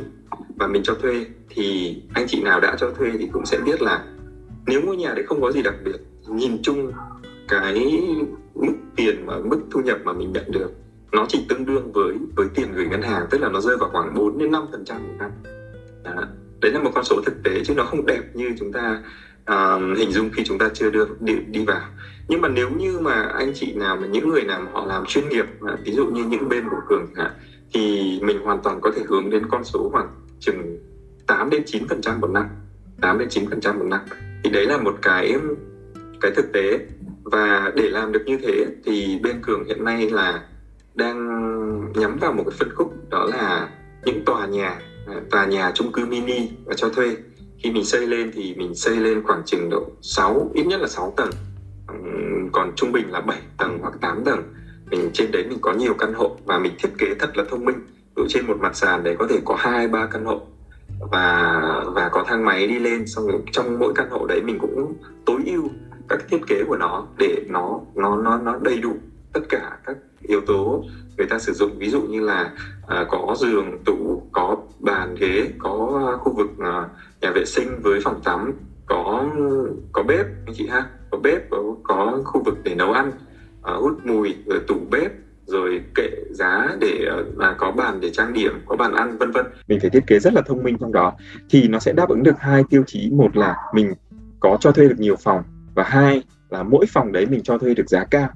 và mình cho thuê, thì anh chị nào đã cho thuê thì cũng sẽ biết là nếu ngôi nhà đấy không có gì đặc biệt, nhìn chung cái mức tiền mà mức thu nhập mà mình nhận được nó chỉ tương đương với tiền gửi ngân hàng, tức là nó rơi vào khoảng 4-5% một năm. Đấy là một con số thực tế chứ nó không đẹp như chúng ta hình dung khi chúng ta chưa đi vào. Nhưng mà nếu như mà anh chị nào mà những người nào mà họ làm chuyên nghiệp, ví dụ như những bên của Cường thì mình hoàn toàn có thể hướng đến con số khoảng chừng 8-9% một năm. 8-9% một năm. Thì đấy là một cái thực tế. Và để làm được như thế thì bên Cường hiện nay là đang nhắm vào một cái phân khúc, đó là những tòa nhà chung cư mini và cho thuê. Khi mình xây lên thì mình xây lên khoảng chừng độ ít nhất là 6 tầng, còn trung bình là 7 tầng hoặc 8 tầng. Mình trên đấy mình có nhiều căn hộ và mình thiết kế thật là thông minh. Ở trên một mặt sàn đấy có thể có 2-3 căn hộ và có thang máy đi lên, xong rồi trong mỗi căn hộ đấy mình cũng tối ưu các thiết kế của nó để nó đầy đủ tất cả các yếu tố người ta sử dụng, ví dụ như là có giường, tủ, có bàn ghế, có khu vực nhà vệ sinh với phòng tắm, có bếp anh chị ha, có bếp, có khu vực để nấu ăn, hút mùi, rồi tủ bếp, rồi kệ giá để có bàn để trang điểm, có bàn ăn, vân vân. Mình phải thiết kế rất là thông minh trong đó thì nó sẽ đáp ứng được 2 tiêu chí, một là mình có cho thuê được nhiều phòng và hai là mỗi phòng đấy mình cho thuê được giá cao.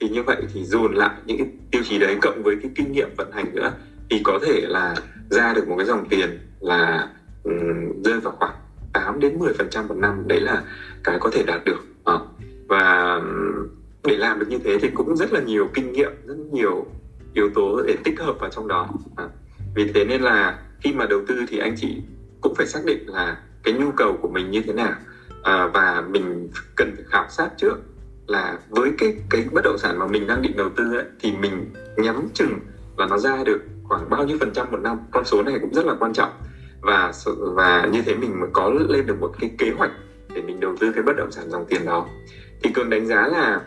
Thì như vậy thì dồn lại những tiêu chí đấy cộng với cái kinh nghiệm vận hành nữa thì có thể là ra được một cái dòng tiền là rơi vào khoảng 8-10% một năm. Đấy là cái có thể đạt được. Và để làm được như thế thì cũng rất là nhiều kinh nghiệm, rất nhiều yếu tố để tích hợp vào trong đó. Vì thế nên là khi mà đầu tư thì anh chị cũng phải xác định là cái nhu cầu của mình như thế nào, và mình cần phải khảo sát trước là với cái bất động sản mà mình đang định đầu tư ấy, thì mình nhắm chừng là nó ra được khoảng bao nhiêu phần trăm một năm. Con số này cũng rất là quan trọng, và như thế mình mới có lên được một cái kế hoạch để mình đầu tư cái bất động sản dòng tiền đó. Thì Cường đánh giá là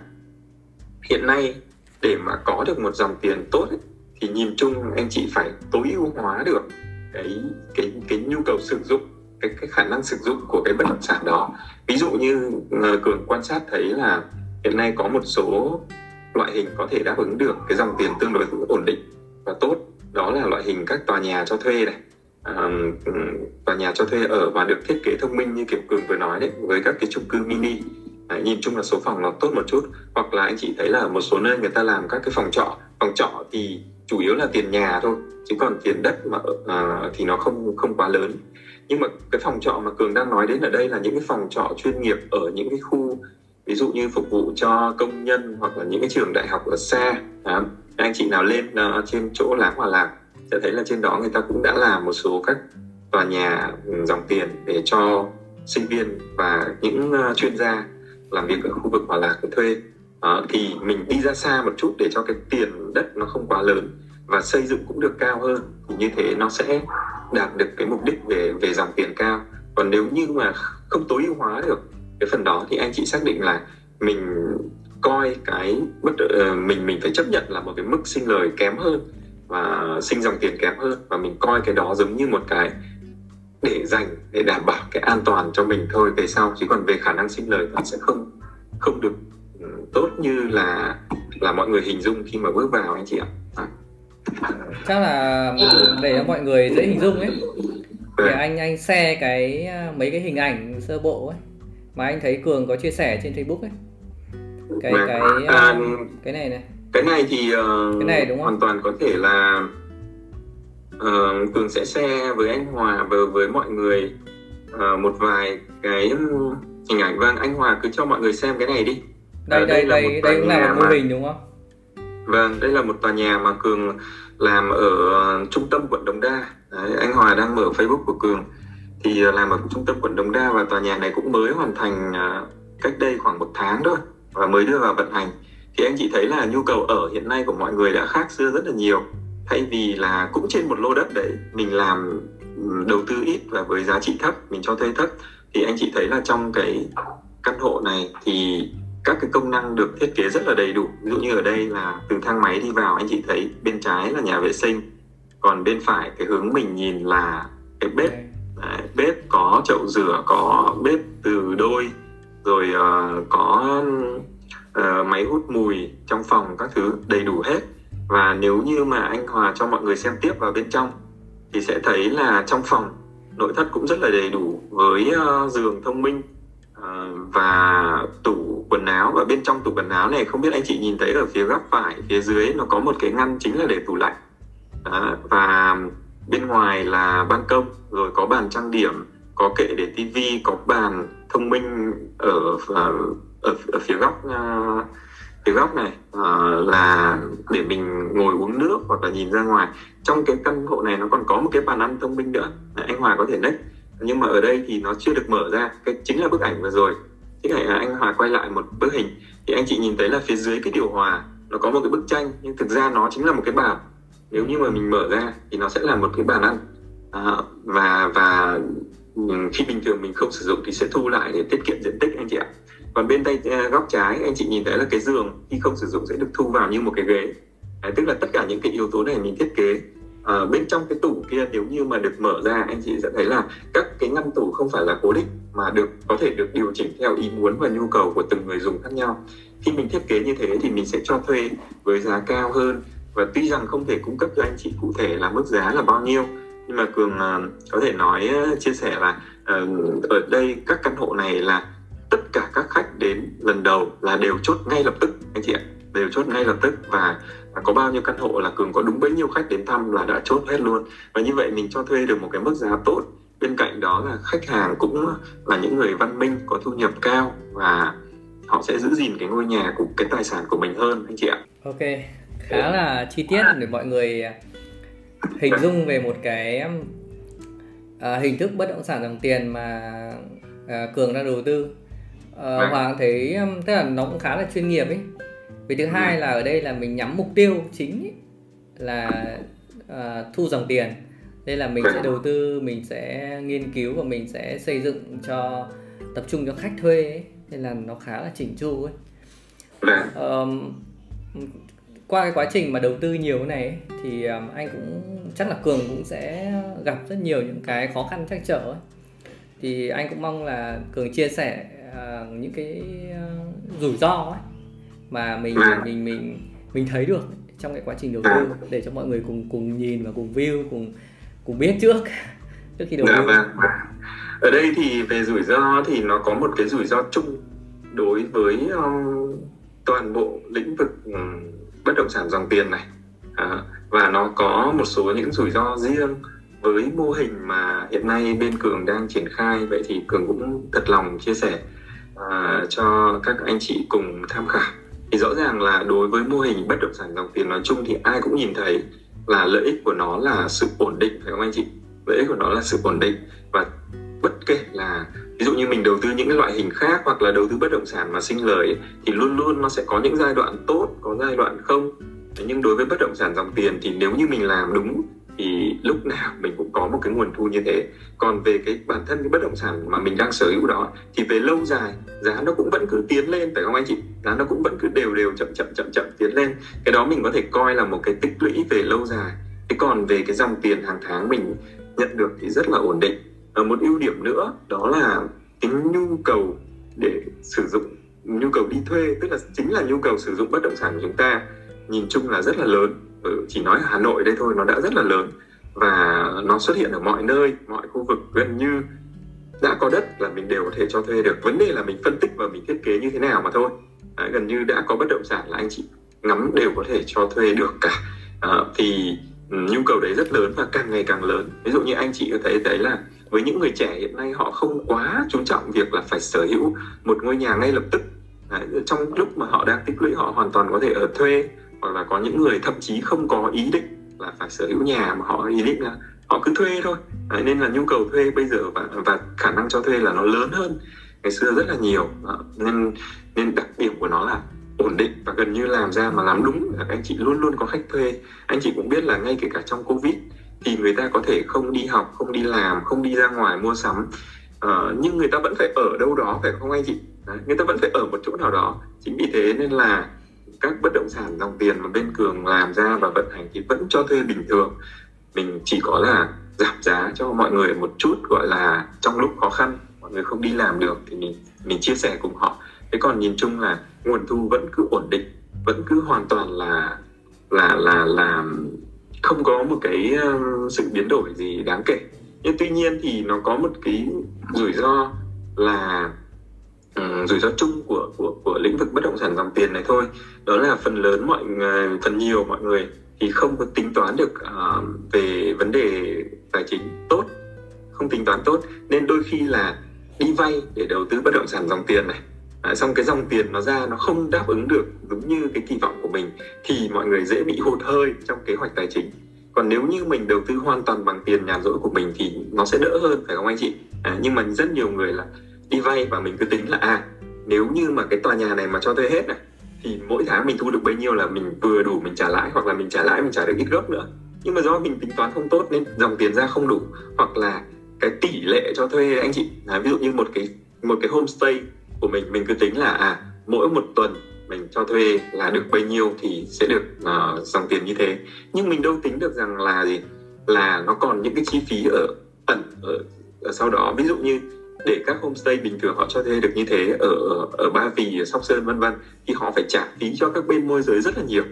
hiện nay để mà có được một dòng tiền tốt ấy, thì nhìn chung anh chị phải tối ưu hóa được cái nhu cầu sử dụng, cái khả năng sử dụng của cái bất động sản đó. Ví dụ như Cường quan sát thấy là hiện nay có một số loại hình có thể đáp ứng được cái dòng tiền tương đối ổn định và tốt, đó là loại hình các tòa nhà cho thuê này, tòa nhà cho thuê ở và được thiết kế thông minh như kiểu Cường vừa nói đấy, với các cái chung cư mini. Nhìn chung là số phòng nó tốt một chút, hoặc là anh chị thấy là một số nơi người ta làm các cái phòng trọ thì chủ yếu là tiền nhà thôi, chứ còn tiền đất mà thì nó không quá lớn. Nhưng mà cái phòng trọ mà Cường đang nói đến ở đây là những cái phòng trọ chuyên nghiệp ở những cái khu, ví dụ như phục vụ cho công nhân hoặc là những cái trường đại học ở xa. Anh chị nào lên trên chỗ láng Hòa Lạc sẽ thấy là trên đó người ta cũng đã làm một số các tòa nhà dòng tiền để cho sinh viên và những chuyên gia làm việc ở khu vực Hòa Lạc thuê. Thì mình đi ra xa một chút để cho cái tiền đất nó không quá lớn và xây dựng cũng được cao hơn, thì như thế nó sẽ đạt được cái mục đích về dòng tiền cao. Còn nếu như mà không tối ưu hóa được cái phần đó thì anh chị xác định là mình coi mình phải chấp nhận là một cái mức sinh lời kém hơn và sinh dòng tiền kém hơn, và mình coi cái đó giống như một cái để dành để đảm bảo cái an toàn cho mình thôi về sau, chứ còn về khả năng sinh lời nó sẽ không được tốt như là mọi người hình dung khi mà bước vào anh chị ạ. Chắc là để mọi người dễ hình dung ấy thì anh share cái mấy cái hình ảnh sơ bộ ấy mà anh thấy Cường có chia sẻ trên Facebook ấy, cái này này, cái này thì cái này đúng không? Hoàn toàn có thể là Cường sẽ share với anh Hòa và với mọi người một vài cái hình ảnh. Vâng, anh Hòa cứ cho mọi người xem cái này đi. Đây cũng là một mô hình đúng không? Vâng, đây là một tòa nhà mà Cường làm ở trung tâm quận Đống Đa. Đấy, anh Hòa đang mở Facebook của Cường thì làm ở trung tâm quận Đống Đa, và tòa nhà này cũng mới hoàn thành cách đây khoảng 1 tháng thôi và mới đưa vào vận hành. Thì anh chị thấy là nhu cầu ở hiện nay của mọi người đã khác xưa rất là nhiều. Thay vì là cũng trên một lô đất đấy, mình làm đầu tư ít và với giá trị thấp, mình cho thuê thấp, thì anh chị thấy là trong cái căn hộ này thì các cái công năng được thiết kế rất là đầy đủ. Ví dụ như ở đây là từ thang máy đi vào, anh chị thấy bên trái là nhà vệ sinh, còn bên phải cái hướng mình nhìn là cái bếp. Đấy, bếp có chậu rửa, có bếp từ đôi, rồi có máy hút mùi trong phòng, các thứ đầy đủ hết. Và nếu như mà anh Hòa cho mọi người xem tiếp vào bên trong thì sẽ thấy là trong phòng nội thất cũng rất là đầy đủ với giường thông minh và tủ quần áo. Và bên trong tủ quần áo này, không biết anh chị nhìn thấy ở phía góc phải phía dưới, nó có một cái ngăn chính là để tủ lạnh. Đó, và bên ngoài là ban công, rồi có bàn trang điểm, có kệ để tivi, có bàn thông minh ở phía góc này là để mình ngồi uống nước hoặc là nhìn ra ngoài. Trong cái căn hộ này nó còn có một cái bàn ăn thông minh nữa. Đấy, anh Hòa có thể next, nhưng mà ở đây thì nó chưa được mở ra. Cái chính là bức ảnh vừa rồi, cái này anh Hòa quay lại một bức hình thì anh chị nhìn thấy là phía dưới cái điều hòa nó có một cái bức tranh, nhưng thực ra nó chính là một cái bàn. Nếu như mà mình mở ra thì nó sẽ là một cái bàn ăn, và khi bình thường mình không sử dụng thì sẽ thu lại để tiết kiệm diện tích anh chị ạ. Còn bên tay góc trái anh chị nhìn thấy là cái giường khi không sử dụng sẽ được thu vào như một cái ghế. Đấy, tức là tất cả những cái yếu tố này mình thiết kế. Bên trong cái tủ kia nếu như mà được mở ra, anh chị sẽ thấy là các cái ngăn tủ không phải là cố định mà có thể được điều chỉnh theo ý muốn và nhu cầu của từng người dùng khác nhau. Khi mình thiết kế như thế thì mình sẽ cho thuê với giá cao hơn, và tuy rằng không thể cung cấp cho anh chị cụ thể là mức giá là bao nhiêu, nhưng mà Cường có thể chia sẻ là ở đây các căn hộ này là tất cả các khách đến lần đầu là đều chốt ngay lập tức anh chị ạ, đều chốt ngay lập tức, và có bao nhiêu căn hộ là Cường có đúng bấy nhiêu khách đến thăm là đã chốt hết luôn. Và như vậy mình cho thuê được một cái mức giá tốt. Bên cạnh đó là khách hàng cũng là những người văn minh, có thu nhập cao, và họ sẽ giữ gìn cái ngôi nhà của cái tài sản của mình hơn anh chị ạ. Ok, khá là chi tiết để mọi người hình dung về một cái hình thức bất động sản dòng tiền mà Cường đang đầu tư. Hoàng thấy tức là nó cũng khá là chuyên nghiệp ấy. Vì thứ hai là ở đây là mình nhắm mục tiêu chính ấy, là thu dòng tiền. Đây là mình sẽ đầu tư, mình sẽ nghiên cứu và mình sẽ xây dựng cho tập trung cho khách thuê ấy. Nên là nó khá là chỉnh chu ấy. Qua cái quá trình mà đầu tư nhiều cái này ấy, thì anh cũng chắc là Cường cũng sẽ gặp rất nhiều những cái khó khăn trắc trở ấy. Thì anh cũng mong là Cường chia sẻ những cái rủi ro ấy mà mình thấy được trong cái quá trình đầu tư, để cho mọi người cùng nhìn và cùng view, cùng biết trước khi đầu tư. Ở đây thì về rủi ro thì nó có một cái rủi ro chung đối với toàn bộ lĩnh vực bất động sản dòng tiền này, và nó có một số những rủi ro riêng với mô hình mà hiện nay bên Cường đang triển khai. Vậy thì Cường cũng thật lòng chia sẻ cho các anh chị cùng tham khảo. Thì rõ ràng là đối với mô hình bất động sản dòng tiền nói chung thì ai cũng nhìn thấy là lợi ích của nó là sự ổn định, phải không anh chị? Lợi ích của nó là sự ổn định, và bất kể là ví dụ như mình đầu tư những cái loại hình khác hoặc là đầu tư bất động sản mà sinh lời ấy, thì luôn luôn nó sẽ có những giai đoạn tốt, có giai đoạn không. Nhưng đối với bất động sản dòng tiền thì nếu như mình làm đúng thì lúc nào mình cũng có một cái nguồn thu như thế. Còn về cái bản thân cái bất động sản mà mình đang sở hữu đó thì về lâu dài giá nó cũng vẫn cứ tiến lên, phải không anh chị? Giá nó cũng vẫn cứ đều chậm chậm tiến lên. Cái đó mình có thể coi là một cái tích lũy về lâu dài. Thế còn về cái dòng tiền hàng tháng mình nhận được thì rất là ổn định. Và một ưu điểm nữa đó là cái nhu cầu để sử dụng, nhu cầu đi thuê, tức là chính là nhu cầu sử dụng bất động sản của chúng ta nhìn chung là rất là lớn. Chỉ nói Hà Nội đây thôi nó đã rất là lớn và nó xuất hiện ở mọi nơi, mọi khu vực, gần như đã có đất là mình đều có thể cho thuê được. Vấn đề là mình phân tích và mình thiết kế như thế nào mà thôi. Gần như đã có bất động sản là anh chị ngắm đều có thể cho thuê được cả. Thì nhu cầu đấy rất lớn và càng ngày càng lớn. Ví dụ như anh chị có thấy đấy là với những người trẻ hiện nay họ không quá chú trọng việc là phải sở hữu một ngôi nhà ngay lập tức. Trong lúc mà họ đang tích lũy họ hoàn toàn có thể ở thuê, hoặc là có những người thậm chí không có ý định là phải sở hữu nhà mà họ ý định là họ cứ thuê thôi. Đấy, nên là nhu cầu thuê bây giờ và khả năng cho thuê là nó lớn hơn ngày xưa rất là nhiều. Nên đặc điểm của nó là ổn định và gần như làm ra mà làm đúng là các anh chị luôn luôn có khách thuê. Anh chị cũng biết là ngay kể cả trong Covid thì người ta có thể không đi học, không đi làm, không đi ra ngoài mua sắm, nhưng người ta vẫn phải ở đâu đó, phải không anh chị? Đấy, người ta vẫn phải ở một chỗ nào đó. Chính vì thế nên là các bất động sản dòng tiền mà bên Cường làm ra và vận hành thì vẫn cho thuê bình thường. Mình chỉ có là giảm giá cho mọi người một chút, gọi là trong lúc khó khăn mọi người không đi làm được thì mình chia sẻ cùng họ. Thế còn nhìn chung là nguồn thu vẫn cứ ổn định, vẫn cứ hoàn toàn là không có một cái sự biến đổi gì đáng kể. Nhưng tuy nhiên thì nó có một cái rủi ro là rủi ro chung của lĩnh vực bất động sản dòng tiền này thôi, đó là phần nhiều mọi người thì không có tính toán được về vấn đề tài chính tốt, không tính toán tốt, nên đôi khi là đi vay để đầu tư bất động sản dòng tiền này, xong cái dòng tiền nó ra nó không đáp ứng được đúng như cái kỳ vọng của mình thì mọi người dễ bị hụt hơi trong kế hoạch tài chính. Còn nếu như mình đầu tư hoàn toàn bằng tiền nhàn rỗi của mình thì nó sẽ đỡ hơn, phải không anh chị? Nhưng mà rất nhiều người là đi vay và mình cứ tính là nếu như mà cái tòa nhà này mà cho thuê hết này thì mỗi tháng mình thu được bấy nhiêu là mình vừa đủ mình trả lãi, hoặc là mình trả được ít gốc nữa. Nhưng mà do mình tính toán không tốt nên dòng tiền ra không đủ, hoặc là cái tỷ lệ cho thuê anh chị. Ví dụ như một cái homestay của mình cứ tính là mỗi một tuần mình cho thuê là được bấy nhiêu thì sẽ được dòng tiền như thế. Nhưng mình đâu tính được rằng là gì? Là nó còn những cái chi phí ẩn ở sau đó. Ví dụ như để các homestay bình thường họ cho thuê được như thế ở Ba Vì, ở Sóc Sơn v.v. thì họ phải trả phí cho các bên môi giới rất là nhiều.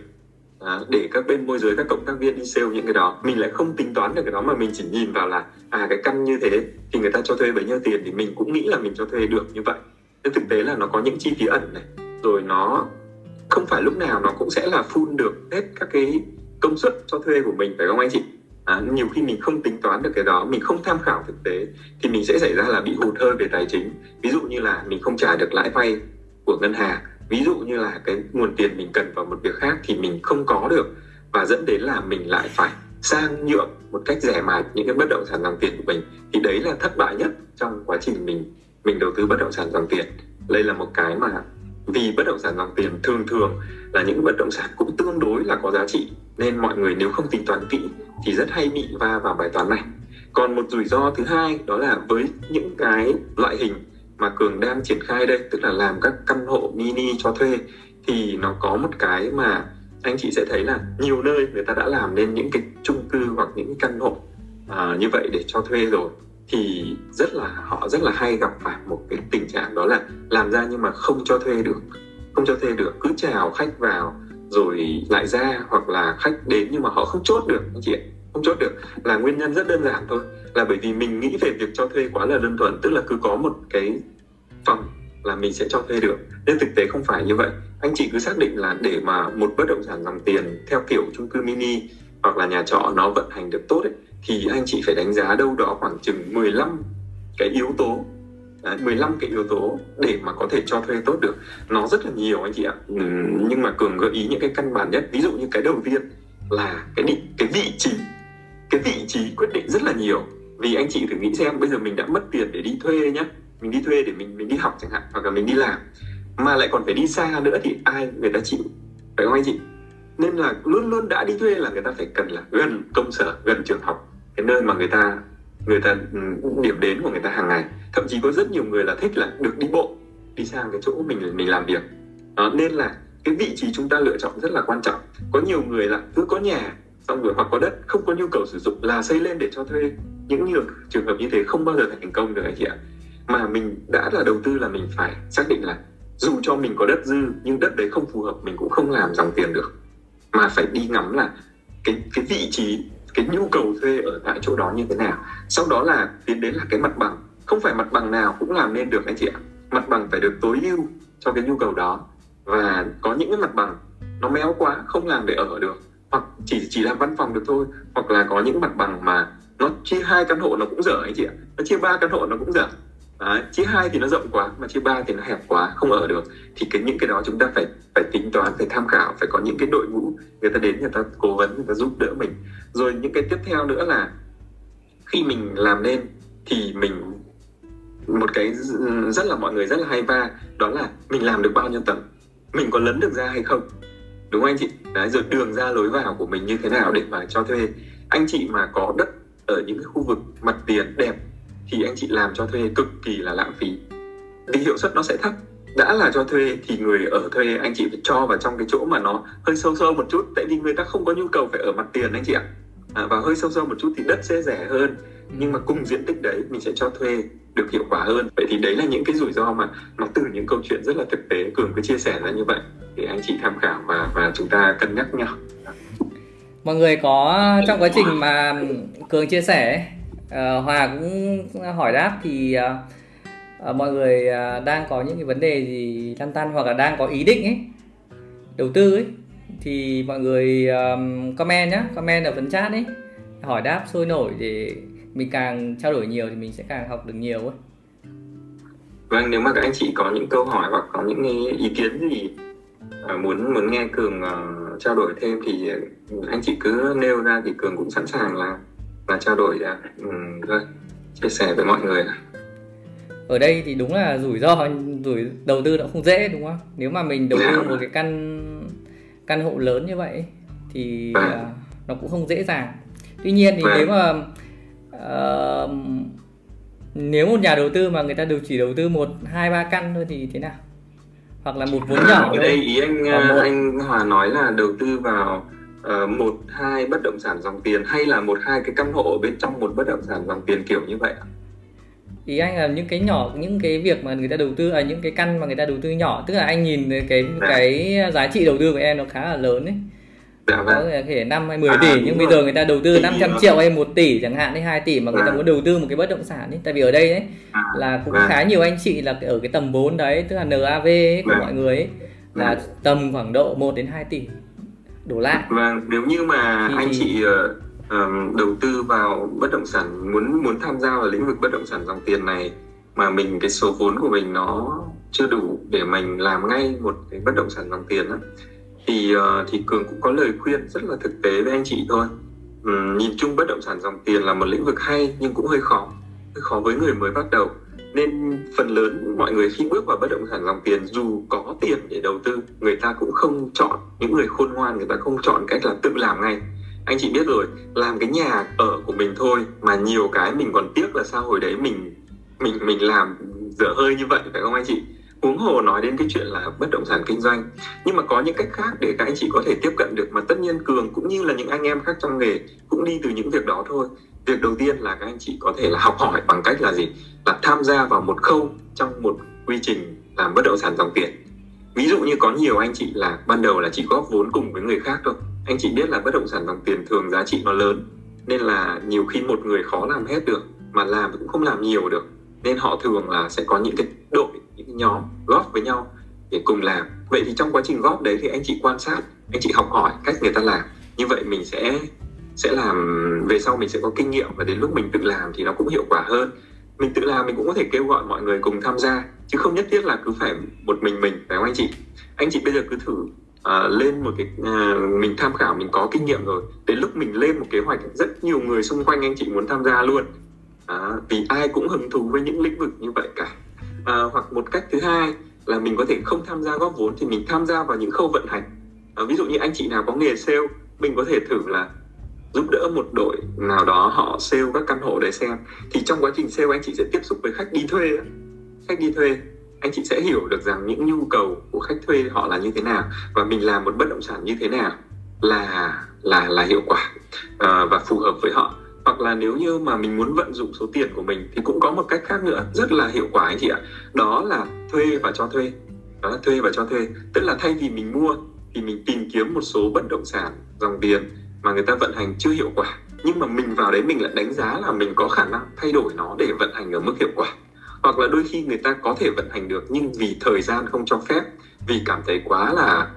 Để các bên môi giới, các cộng tác viên đi sale những cái đó, mình lại không tính toán được cái đó mà mình chỉ nhìn vào là cái căn như thế thì người ta cho thuê bấy nhiêu tiền thì mình cũng nghĩ là mình cho thuê được như vậy. Thế thực tế là nó có những chi phí ẩn này, rồi nó không phải lúc nào nó cũng sẽ là full được hết các cái công suất cho thuê của mình, phải không anh chị? Nhiều khi mình không tính toán được cái đó, mình không tham khảo thực tế thì mình sẽ xảy ra là bị hụt hơi về tài chính. Ví dụ như là mình không trả được lãi vay của ngân hàng, ví dụ như là cái nguồn tiền mình cần vào một việc khác thì mình không có được, và dẫn đến là mình lại phải sang nhượng một cách rẻ mạt những cái bất động sản dòng tiền của mình. Thì đấy là thất bại nhất trong quá trình mình đầu tư bất động sản dòng tiền. Đây là một cái mà vì bất động sản dòng tiền thường là những bất động sản cũng tương đối là có giá trị, nên mọi người nếu không tính toán kỹ thì rất hay bị va vào bài toán này. Còn một rủi ro thứ hai đó là với những cái loại hình mà Cường đang triển khai đây, tức là làm các căn hộ mini cho thuê, thì nó có một cái mà anh chị sẽ thấy là nhiều nơi người ta đã làm nên những cái chung cư hoặc những căn hộ như vậy để cho thuê rồi, thì họ rất là hay gặp phải một cái tình trạng đó là làm ra nhưng mà không cho thuê được, cứ chào khách vào rồi lại ra, hoặc là khách đến nhưng mà họ không chốt được anh chị ạ. Không chốt được là nguyên nhân rất đơn giản thôi, là bởi vì mình nghĩ về việc cho thuê quá là đơn thuần, tức là cứ có một cái phòng là mình sẽ cho thuê được, nên thực tế không phải như vậy. Anh chị cứ xác định là để mà một bất động sản dòng tiền theo kiểu chung cư mini hoặc là nhà trọ nó vận hành được tốt ấy, thì anh chị phải đánh giá đâu đó khoảng chừng 15 cái yếu tố. 15 cái yếu tố để mà có thể cho thuê tốt được. Nó rất là nhiều anh chị ạ. Nhưng mà Cường gợi ý những cái căn bản nhất. Ví dụ như cái đầu tiên là cái vị trí. Cái vị trí quyết định rất là nhiều. Vì anh chị thử nghĩ xem, bây giờ mình đã mất tiền để đi thuê nhá, mình đi thuê để mình đi học chẳng hạn, hoặc là mình đi làm, mà lại còn phải đi xa nữa thì ai người ta chịu, phải không anh chị? Nên là luôn luôn đã đi thuê là người ta phải cần là gần công sở, gần trường học, cái nơi mà người ta điểm đến của người ta hàng ngày. Thậm chí có rất nhiều người là thích là được đi bộ đi sang cái chỗ mình làm việc. Đó, nên là cái vị trí chúng ta lựa chọn rất là quan trọng. Có nhiều người là cứ có nhà xong rồi hoặc có đất không có nhu cầu sử dụng là xây lên để cho thuê. Những trường hợp như thế không bao giờ thành công được anh chị ạ. Mà mình đã là đầu tư là mình phải xác định là dù cho mình có đất dư nhưng đất đấy không phù hợp, mình cũng không làm dòng tiền được, mà phải đi ngắm là cái vị trí, cái nhu cầu thuê ở tại chỗ đó như thế nào. Sau đó là tiến đến là cái mặt bằng. Không phải mặt bằng nào cũng làm nên được anh chị ạ. Mặt bằng phải được tối ưu cho cái nhu cầu đó. Và có những cái mặt bằng nó méo quá, không làm để ở được, hoặc chỉ làm văn phòng được thôi. Hoặc là có những mặt bằng mà nó chia 2 căn hộ nó cũng dở anh chị ạ. Nó chia 3 căn hộ nó cũng dở. Đấy, chia 2 thì nó rộng quá, mà chia 3 thì nó hẹp quá, không ở được. Thì những cái đó chúng ta phải tính toán, phải tham khảo, phải có những cái đội ngũ người ta đến, người ta cố vấn, người ta giúp đỡ mình. Rồi những cái tiếp theo nữa là khi mình làm nên thì mình một cái rất là mọi người rất là hay va, đó là mình làm được bao nhiêu tầng, mình có lấn được ra hay không, đúng không anh chị? Đấy, rồi đường ra lối vào của mình như thế nào để mà cho thuê. Anh chị mà có đất ở những cái khu vực mặt tiền đẹp thì anh chị làm cho thuê cực kỳ là lãng phí, vì hiệu suất nó sẽ thấp. Đã là cho thuê thì người ở thuê anh chị phải cho vào trong cái chỗ mà nó hơi sâu một chút, tại vì người ta không có nhu cầu phải ở mặt tiền anh chị ạ. Và hơi sâu một chút thì đất sẽ rẻ hơn, nhưng mà cùng diện tích đấy mình sẽ cho thuê được hiệu quả hơn. Vậy thì đấy là những cái rủi ro mà nó từ những câu chuyện rất là thực tế Cường cứ chia sẻ ra như vậy để anh chị tham khảo và chúng ta cân nhắc nhau. Mọi người có trong quá trình mà Cường chia sẻ, Hòa cũng hỏi đáp thì mọi người đang có những cái vấn đề gì lăn tăn hoặc là đang có ý định ấy, đầu tư ấy, thì mọi người comment nhé, comment ở phần chat ấy, hỏi đáp sôi nổi để mình càng trao đổi nhiều thì mình sẽ càng học được nhiều ấy. Vâng, nếu mà các anh chị có những câu hỏi hoặc có những ý kiến gì muốn nghe Cường trao đổi thêm thì anh chị cứ nêu ra thì Cường cũng sẵn sàng là trao đổi ra, chia sẻ với mọi người. Ở đây thì đúng là rủi ro đầu tư nó không dễ đúng không? Nếu mà mình đầu tư một cái căn hộ lớn như vậy thì nó cũng không dễ dàng. Tuy nhiên thì nếu một nhà đầu tư mà người ta chỉ đầu tư 1, 2, 3 căn thôi thì thế nào? Hoặc là một vốn nhỏ. Ở đây ý anh Hòa nói là đầu tư vào 1, 2 bất động sản dòng tiền, hay là 1, 2 cái căn hộ ở bên trong một bất động sản dòng tiền kiểu như vậy ạ? Ý anh là những cái nhỏ, những cái việc mà người ta đầu tư, những cái căn mà người ta đầu tư nhỏ, tức là anh nhìn cái giá trị đầu tư của em nó khá là lớn đấy. Có thể 5 hay 10 tỷ, nhưng bây giờ người ta đầu tư 500 triệu hay 1 tỷ chẳng hạn hay 2 tỷ mà người ta muốn đầu tư một cái bất động sản ấy. Tại vì ở đây ấy, là cũng khá nhiều anh chị là ở cái tầm 4 đấy, tức là NAV ấy, của mọi người ấy, là tầm khoảng độ 1 đến 2 tỷ đổ lại. Vâng, nếu như mà anh chị đầu tư vào bất động sản, muốn tham gia vào lĩnh vực bất động sản dòng tiền này mà mình cái số vốn của mình nó chưa đủ để mình làm ngay một cái bất động sản dòng tiền đó, thì Cường cũng có lời khuyên rất là thực tế với anh chị thôi. Nhìn chung bất động sản dòng tiền là một lĩnh vực hay nhưng cũng hơi khó với người mới bắt đầu, nên phần lớn mọi người khi bước vào bất động sản dòng tiền dù có tiền để đầu tư, người ta cũng không chọn, những người khôn ngoan người ta không chọn cách là tự làm ngay. Anh chị biết rồi, làm cái nhà ở của mình thôi mà nhiều cái mình còn tiếc là sao hồi đấy mình làm dở hơi như vậy, phải không anh chị? Huống hồ nói đến cái chuyện là bất động sản kinh doanh. Nhưng mà có những cách khác để các anh chị có thể tiếp cận được, mà tất nhiên Cường cũng như là những anh em khác trong nghề cũng đi từ những việc đó thôi. Việc đầu tiên là các anh chị có thể là học hỏi bằng cách là gì? Là tham gia vào một khâu trong một quy trình làm bất động sản dòng tiền. Ví dụ như có nhiều anh chị là ban đầu là chỉ góp vốn cùng với người khác thôi. Anh chị biết là bất động sản dòng tiền thường giá trị nó lớn, nên là nhiều khi một người khó làm hết được, mà làm cũng không làm nhiều được, nên họ thường là sẽ có những cái đội, những cái nhóm góp với nhau để cùng làm. Vậy thì trong quá trình góp đấy thì anh chị quan sát, anh chị học hỏi cách người ta làm. Như vậy mình sẽ làm, về sau mình sẽ có kinh nghiệm, và đến lúc mình tự làm thì nó cũng hiệu quả hơn. Mình tự làm mình cũng có thể kêu gọi mọi người cùng tham gia, chứ không nhất thiết là cứ phải một mình, phải không anh chị? Anh chị bây giờ cứ thử lên một cái, mình tham khảo, mình có kinh nghiệm rồi, đến lúc mình lên một kế hoạch rất nhiều người xung quanh anh chị muốn tham gia luôn, vì ai cũng hứng thú với những lĩnh vực như vậy cả. Hoặc một cách thứ hai là mình có thể không tham gia góp vốn thì mình tham gia vào những khâu vận hành. Ví dụ như anh chị nào có nghề sale, mình có thể thử là giúp đỡ một đội nào đó họ sale các căn hộ để xem. Thì trong quá trình sale anh chị sẽ tiếp xúc với khách đi thuê. Khách đi thuê anh chị sẽ hiểu được rằng những nhu cầu của khách thuê họ là như thế nào, và mình làm một bất động sản như thế nào là hiệu quả và phù hợp với họ. Hoặc là nếu như mà mình muốn vận dụng số tiền của mình thì cũng có một cách khác nữa rất là hiệu quả anh chị ạ. Đó là thuê và cho thuê. Đó là thuê và cho thuê. Tức là thay vì mình mua thì mình tìm kiếm một số bất động sản dòng tiền mà người ta vận hành chưa hiệu quả, nhưng mà mình vào đấy mình lại đánh giá là mình có khả năng thay đổi nó để vận hành ở mức hiệu quả. Hoặc là đôi khi người ta có thể vận hành được nhưng vì thời gian không cho phép, vì cảm thấy quá là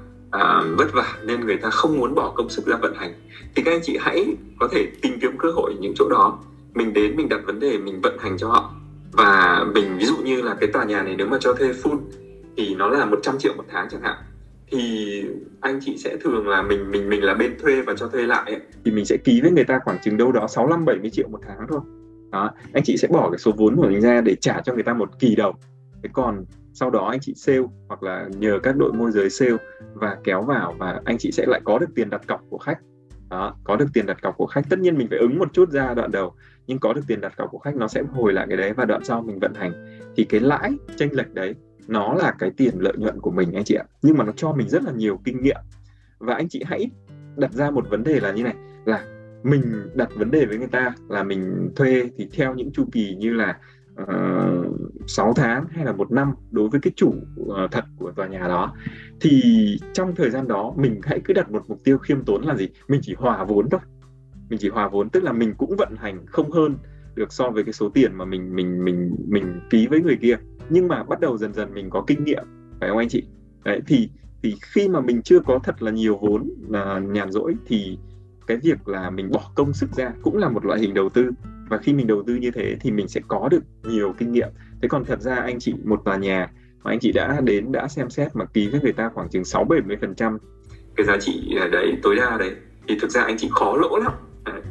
vất vả nên người ta không muốn bỏ công sức ra vận hành. Thì các anh chị hãy có thể tìm kiếm cơ hội những chỗ đó. Mình đến mình đặt vấn đề mình vận hành cho họ. Và mình ví dụ như là cái tòa nhà này nếu mà cho thuê full thì nó là 100 triệu một tháng chẳng hạn, thì anh chị sẽ thường là mình là bên thuê và cho thuê lại ấy, thì mình sẽ ký với người ta khoảng chừng đâu đó 65-70 triệu một tháng thôi. Đó, anh chị sẽ bỏ cái số vốn của mình ra để trả cho người ta một kỳ đầu. Thế còn sau đó anh chị sale hoặc là nhờ các đội môi giới sale và kéo vào, và anh chị sẽ lại có được tiền đặt cọc của khách. Đó, có được tiền đặt cọc của khách, tất nhiên mình phải ứng một chút ra đoạn đầu, nhưng có được tiền đặt cọc của khách nó sẽ hồi lại cái đấy, và đoạn sau mình vận hành. Thì cái lãi chênh lệch đấy nó là cái tiền lợi nhuận của mình anh chị ạ, nhưng mà nó cho mình rất là nhiều kinh nghiệm. Và anh chị hãy đặt ra một vấn đề là như này, là mình đặt vấn đề với người ta là mình thuê thì theo những chu kỳ như là 6 tháng hay là 1 năm đối với cái chủ thật của tòa nhà đó. Thì trong thời gian đó mình hãy cứ đặt một mục tiêu khiêm tốn là gì? Mình chỉ hòa vốn thôi. Mình chỉ hòa vốn, tức là mình cũng vận hành không hơn được so với cái số tiền mà mình ký với người kia. Nhưng mà bắt đầu dần dần mình có kinh nghiệm, phải không anh chị? Đấy, thì khi mà mình chưa có thật là nhiều vốn là nhàn rỗi thì cái việc là mình bỏ công sức ra cũng là một loại hình đầu tư. Và khi mình đầu tư như thế thì mình sẽ có được nhiều kinh nghiệm. Thế còn thật ra anh chị, một tòa nhà mà anh chị đã đến, đã xem xét mà ký với người ta khoảng chừng 60-70% cái giá trị đấy, tối đa đấy, thì thực ra anh chị khó lỗ lắm.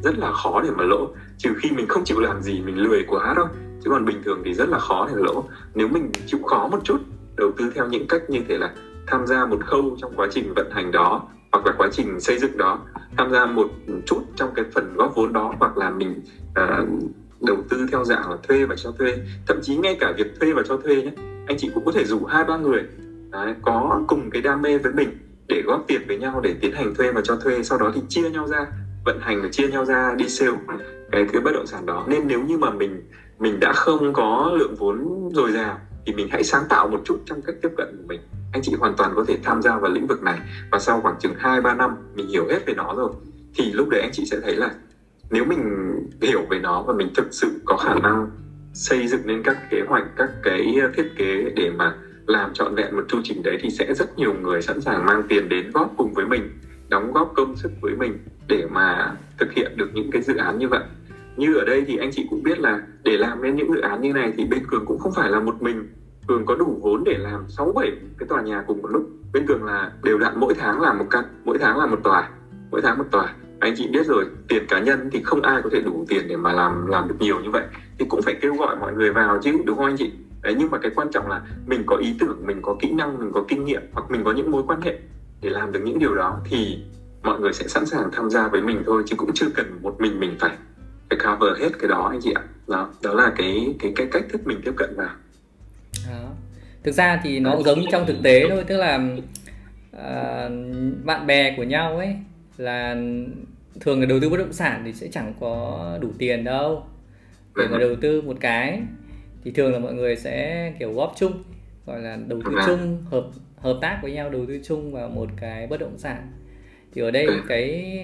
Rất là khó để mà lỗ, trừ khi mình không chịu làm gì, mình lười quá thôi. Chứ còn bình thường thì rất là khó để lỗ. Nếu mình chịu khó một chút, đầu tư theo những cách như thế là tham gia một khâu trong quá trình vận hành đó, hoặc là quá trình xây dựng đó, tham gia một chút trong cái phần góp vốn đó, hoặc là mình đầu tư theo dạng là thuê và cho thuê. Thậm chí ngay cả việc thuê và cho thuê nhé, anh chị cũng có thể rủ 2-3 người đấy, có cùng cái đam mê với mình để góp tiền với nhau để tiến hành thuê và cho thuê. Sau đó thì chia nhau ra vận hành và chia nhau ra đi sale cái bất động sản đó. Nên nếu như mà mình đã không có lượng vốn dồi dào thì mình hãy sáng tạo một chút trong cách tiếp cận của mình. Anh chị hoàn toàn có thể tham gia vào lĩnh vực này, và sau khoảng chừng 2-3 năm mình hiểu hết về nó rồi thì lúc đấy anh chị sẽ thấy là nếu mình hiểu về nó và mình thực sự có khả năng xây dựng nên các kế hoạch, các cái thiết kế để mà làm trọn vẹn một chu trình đấy, thì sẽ rất nhiều người sẵn sàng mang tiền đến góp cùng với mình, đóng góp công sức với mình để mà thực hiện được những cái dự án như vậy. Như ở đây thì anh chị cũng biết là để làm nên những dự án như này thì bên Cường cũng không phải là một mình. Cường có đủ vốn để làm 6-7 cái tòa nhà cùng một lúc. Bên Cường là đều đặn mỗi tháng làm một căn, mỗi tháng làm một tòa, mỗi tháng một tòa. Anh chị biết rồi, tiền cá nhân thì không ai có thể đủ tiền để mà làm được nhiều như vậy. Thì cũng phải kêu gọi mọi người vào chứ, đúng không anh chị? Đấy, nhưng mà cái quan trọng là mình có ý tưởng, mình có kỹ năng, mình có kinh nghiệm, hoặc mình có những mối quan hệ để làm được những điều đó thì mọi người sẽ sẵn sàng tham gia với mình thôi, chứ cũng chưa cần một mình phải cover hết cái đó anh chị ạ. Đó là cái cách thức mình tiếp cận vào. Đó. Thực ra thì nó cũng giống như trong thực tế thôi, tức là bạn bè của nhau ấy là thường người đầu tư bất động sản thì sẽ chẳng có đủ tiền đâu. Người đầu tư một cái thì thường là mọi người sẽ kiểu góp chung, gọi là đầu tư chung, hợp tác với nhau đầu tư chung vào một cái bất động sản. Thì ở đây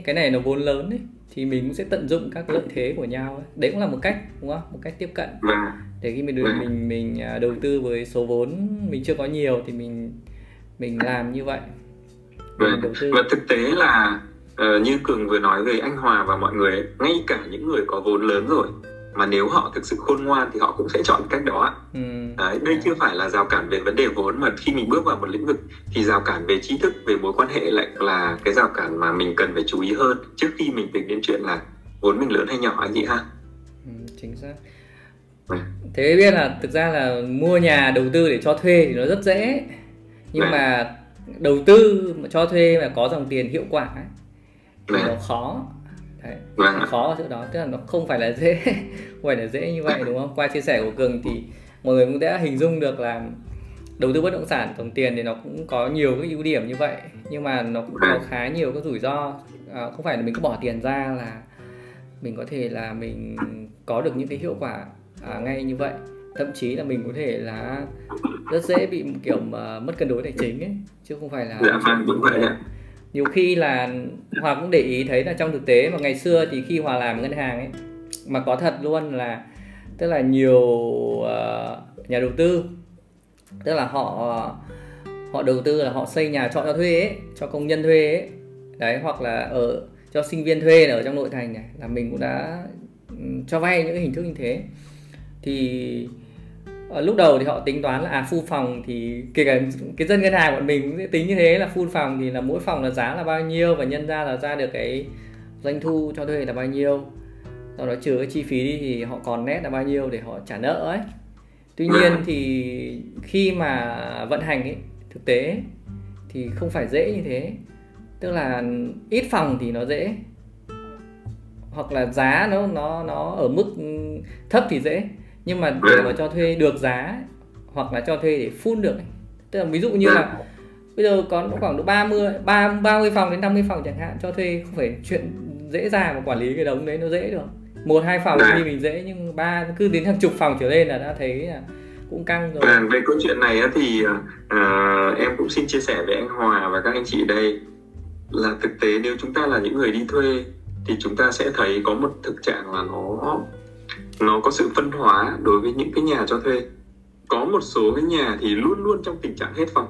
cái này nó vốn lớn ấy, thì mình cũng sẽ tận dụng các lợi thế của nhau ấy. Đấy cũng là một cách, đúng không? Một cách tiếp cận. Để khi mình đầu tư với số vốn mình chưa có nhiều thì mình làm như vậy. Mình đầu tư. Và thực tế là như Cường vừa nói về anh Hòa và mọi người ấy, ngay cả những người có vốn lớn rồi mà nếu họ thực sự khôn ngoan thì họ cũng sẽ chọn cách đó. Đấy, đây chưa phải là rào cản về vấn đề vốn, mà khi mình bước vào một lĩnh vực thì rào cản về trí thức, về mối quan hệ lại là cái rào cản mà mình cần phải chú ý hơn trước khi mình tính đến chuyện là vốn mình lớn hay nhỏ anh chị ha. Chính xác. Thế biết là thực ra là mua nhà đầu tư để cho thuê thì nó rất dễ, nhưng mà đầu tư mà cho thuê mà có dòng tiền hiệu quả ấy, thì nó khó. Vâng. Khó ở chỗ đó, tức là nó không phải là dễ, không phải là dễ như vậy đúng không? Qua chia sẻ của Cường thì mọi người cũng đã hình dung được là đầu tư bất động sản tổng tiền thì nó cũng có nhiều cái ưu điểm như vậy, nhưng mà nó cũng có khá nhiều các rủi ro. Không phải là mình cứ bỏ tiền ra là mình có thể là mình có được những cái hiệu quả ngay như vậy. Thậm chí là mình có thể là rất dễ bị kiểu mất cân đối tài chính ấy, chứ không phải là nhiều khi là Hòa cũng để ý thấy là trong thực tế mà ngày xưa thì khi Hòa làm ngân hàng ấy, mà có thật luôn là tức là nhiều nhà đầu tư, tức là họ đầu tư là họ xây nhà trọ cho thuê ấy, cho công nhân thuê ấy. Đấy, hoặc là ở cho sinh viên thuê ở trong nội thành này, là mình cũng đã cho vay những cái hình thức như thế. Thì lúc đầu thì họ tính toán là full phòng, thì kể cả cái dân ngân hàng bọn mình cũng sẽ tính như thế, là full phòng thì là mỗi phòng là giá là bao nhiêu và nhân ra là ra được cái doanh thu cho thuê là bao nhiêu, sau đó trừ cái chi phí đi thì họ còn nét là bao nhiêu để họ trả nợ ấy. Tuy nhiên thì khi mà vận hành ấy, thực tế ấy, thì không phải dễ như thế. Tức là ít phòng thì nó dễ, hoặc là giá nó ở mức thấp thì dễ, nhưng mà để mà cho thuê được giá hoặc là cho thuê để full được ấy. Tức là ví dụ như là bây giờ có khoảng độ 30 phòng đến 50 phòng chẳng hạn cho thuê, không phải chuyện dễ dàng mà quản lý cái đống đấy nó dễ được. 1-2 phòng thì mình dễ, nhưng cứ đến hàng chục phòng trở lên là đã thấy là cũng căng rồi. Về câu chuyện này thì em cũng xin chia sẻ với anh Hòa và các anh chị đây là thực tế nếu chúng ta là những người đi thuê thì chúng ta sẽ thấy có một thực trạng là nó có sự phân hóa đối với những cái nhà cho thuê. Có một số cái nhà thì luôn luôn trong tình trạng hết phòng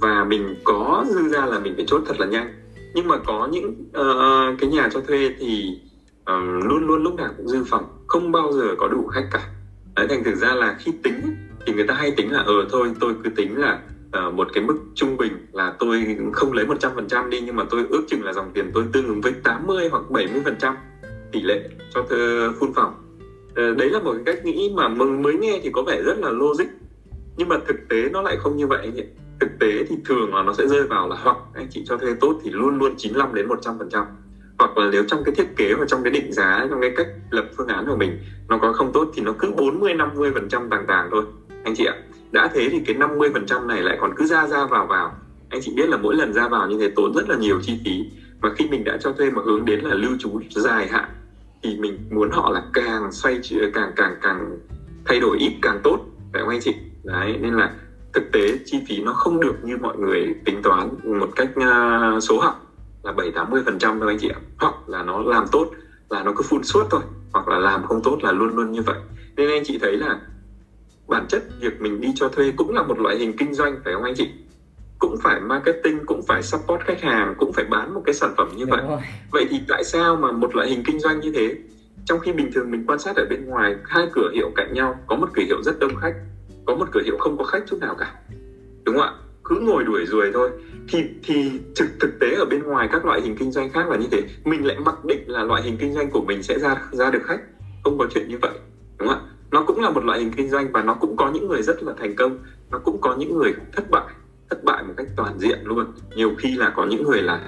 và mình có dư ra là mình phải chốt thật là nhanh, nhưng mà có những cái nhà cho thuê thì luôn luôn lúc nào cũng dư phòng, không bao giờ có đủ khách cả. Đấy, thành thực ra là khi tính thì người ta hay tính là thôi tôi cứ tính là một cái mức trung bình là tôi không lấy 100% đi, nhưng mà tôi ước chừng là dòng tiền tôi tương ứng với 80 hoặc 70% tỷ lệ cho thuê full phòng. Đấy là một cái cách nghĩ mà mới nghe thì có vẻ rất là logic, nhưng mà thực tế nó lại không như vậy. Thực tế thì thường là nó sẽ rơi vào là hoặc anh chị cho thuê tốt thì luôn luôn 95 đến 100%, hoặc là nếu trong cái thiết kế và trong cái định giá, trong cái cách lập phương án của mình nó có không tốt thì nó cứ 40-50% tàng thôi anh chị ạ. Đã thế thì cái 50% này lại còn cứ ra vào. Anh chị biết là mỗi lần ra vào như thế tốn rất là nhiều chi phí, và khi mình đã cho thuê mà hướng đến là lưu trú dài hạn thì mình muốn họ là càng xoay càng thay đổi ít càng tốt, phải không anh chị? Đấy, nên là thực tế chi phí nó không được như mọi người tính toán một cách số học là 70-80% thôi anh chị ạ. Hoặc là nó làm tốt là nó cứ phun suốt thôi, hoặc là làm không tốt là luôn luôn như vậy. Nên anh chị thấy là bản chất việc mình đi cho thuê cũng là một loại hình kinh doanh, phải không anh chị? Cũng phải marketing, cũng phải support khách hàng, cũng phải bán một cái sản phẩm như vậy. Vậy thì tại sao mà một loại hình kinh doanh như thế, trong khi bình thường mình quan sát ở bên ngoài, hai cửa hiệu cạnh nhau, có một cửa hiệu rất đông khách, có một cửa hiệu không có khách chút nào cả, đúng không ạ? Cứ ngồi đuổi ruồi thôi. Thì thực tế ở bên ngoài các loại hình kinh doanh khác là như thế. Mình lại mặc định là loại hình kinh doanh của mình sẽ ra được khách, không có chuyện như vậy, đúng không ạ? Nó cũng là một loại hình kinh doanh và nó cũng có những người rất là thành công, nó cũng có những người thất bại một cách toàn diện luôn. Nhiều khi là có những người là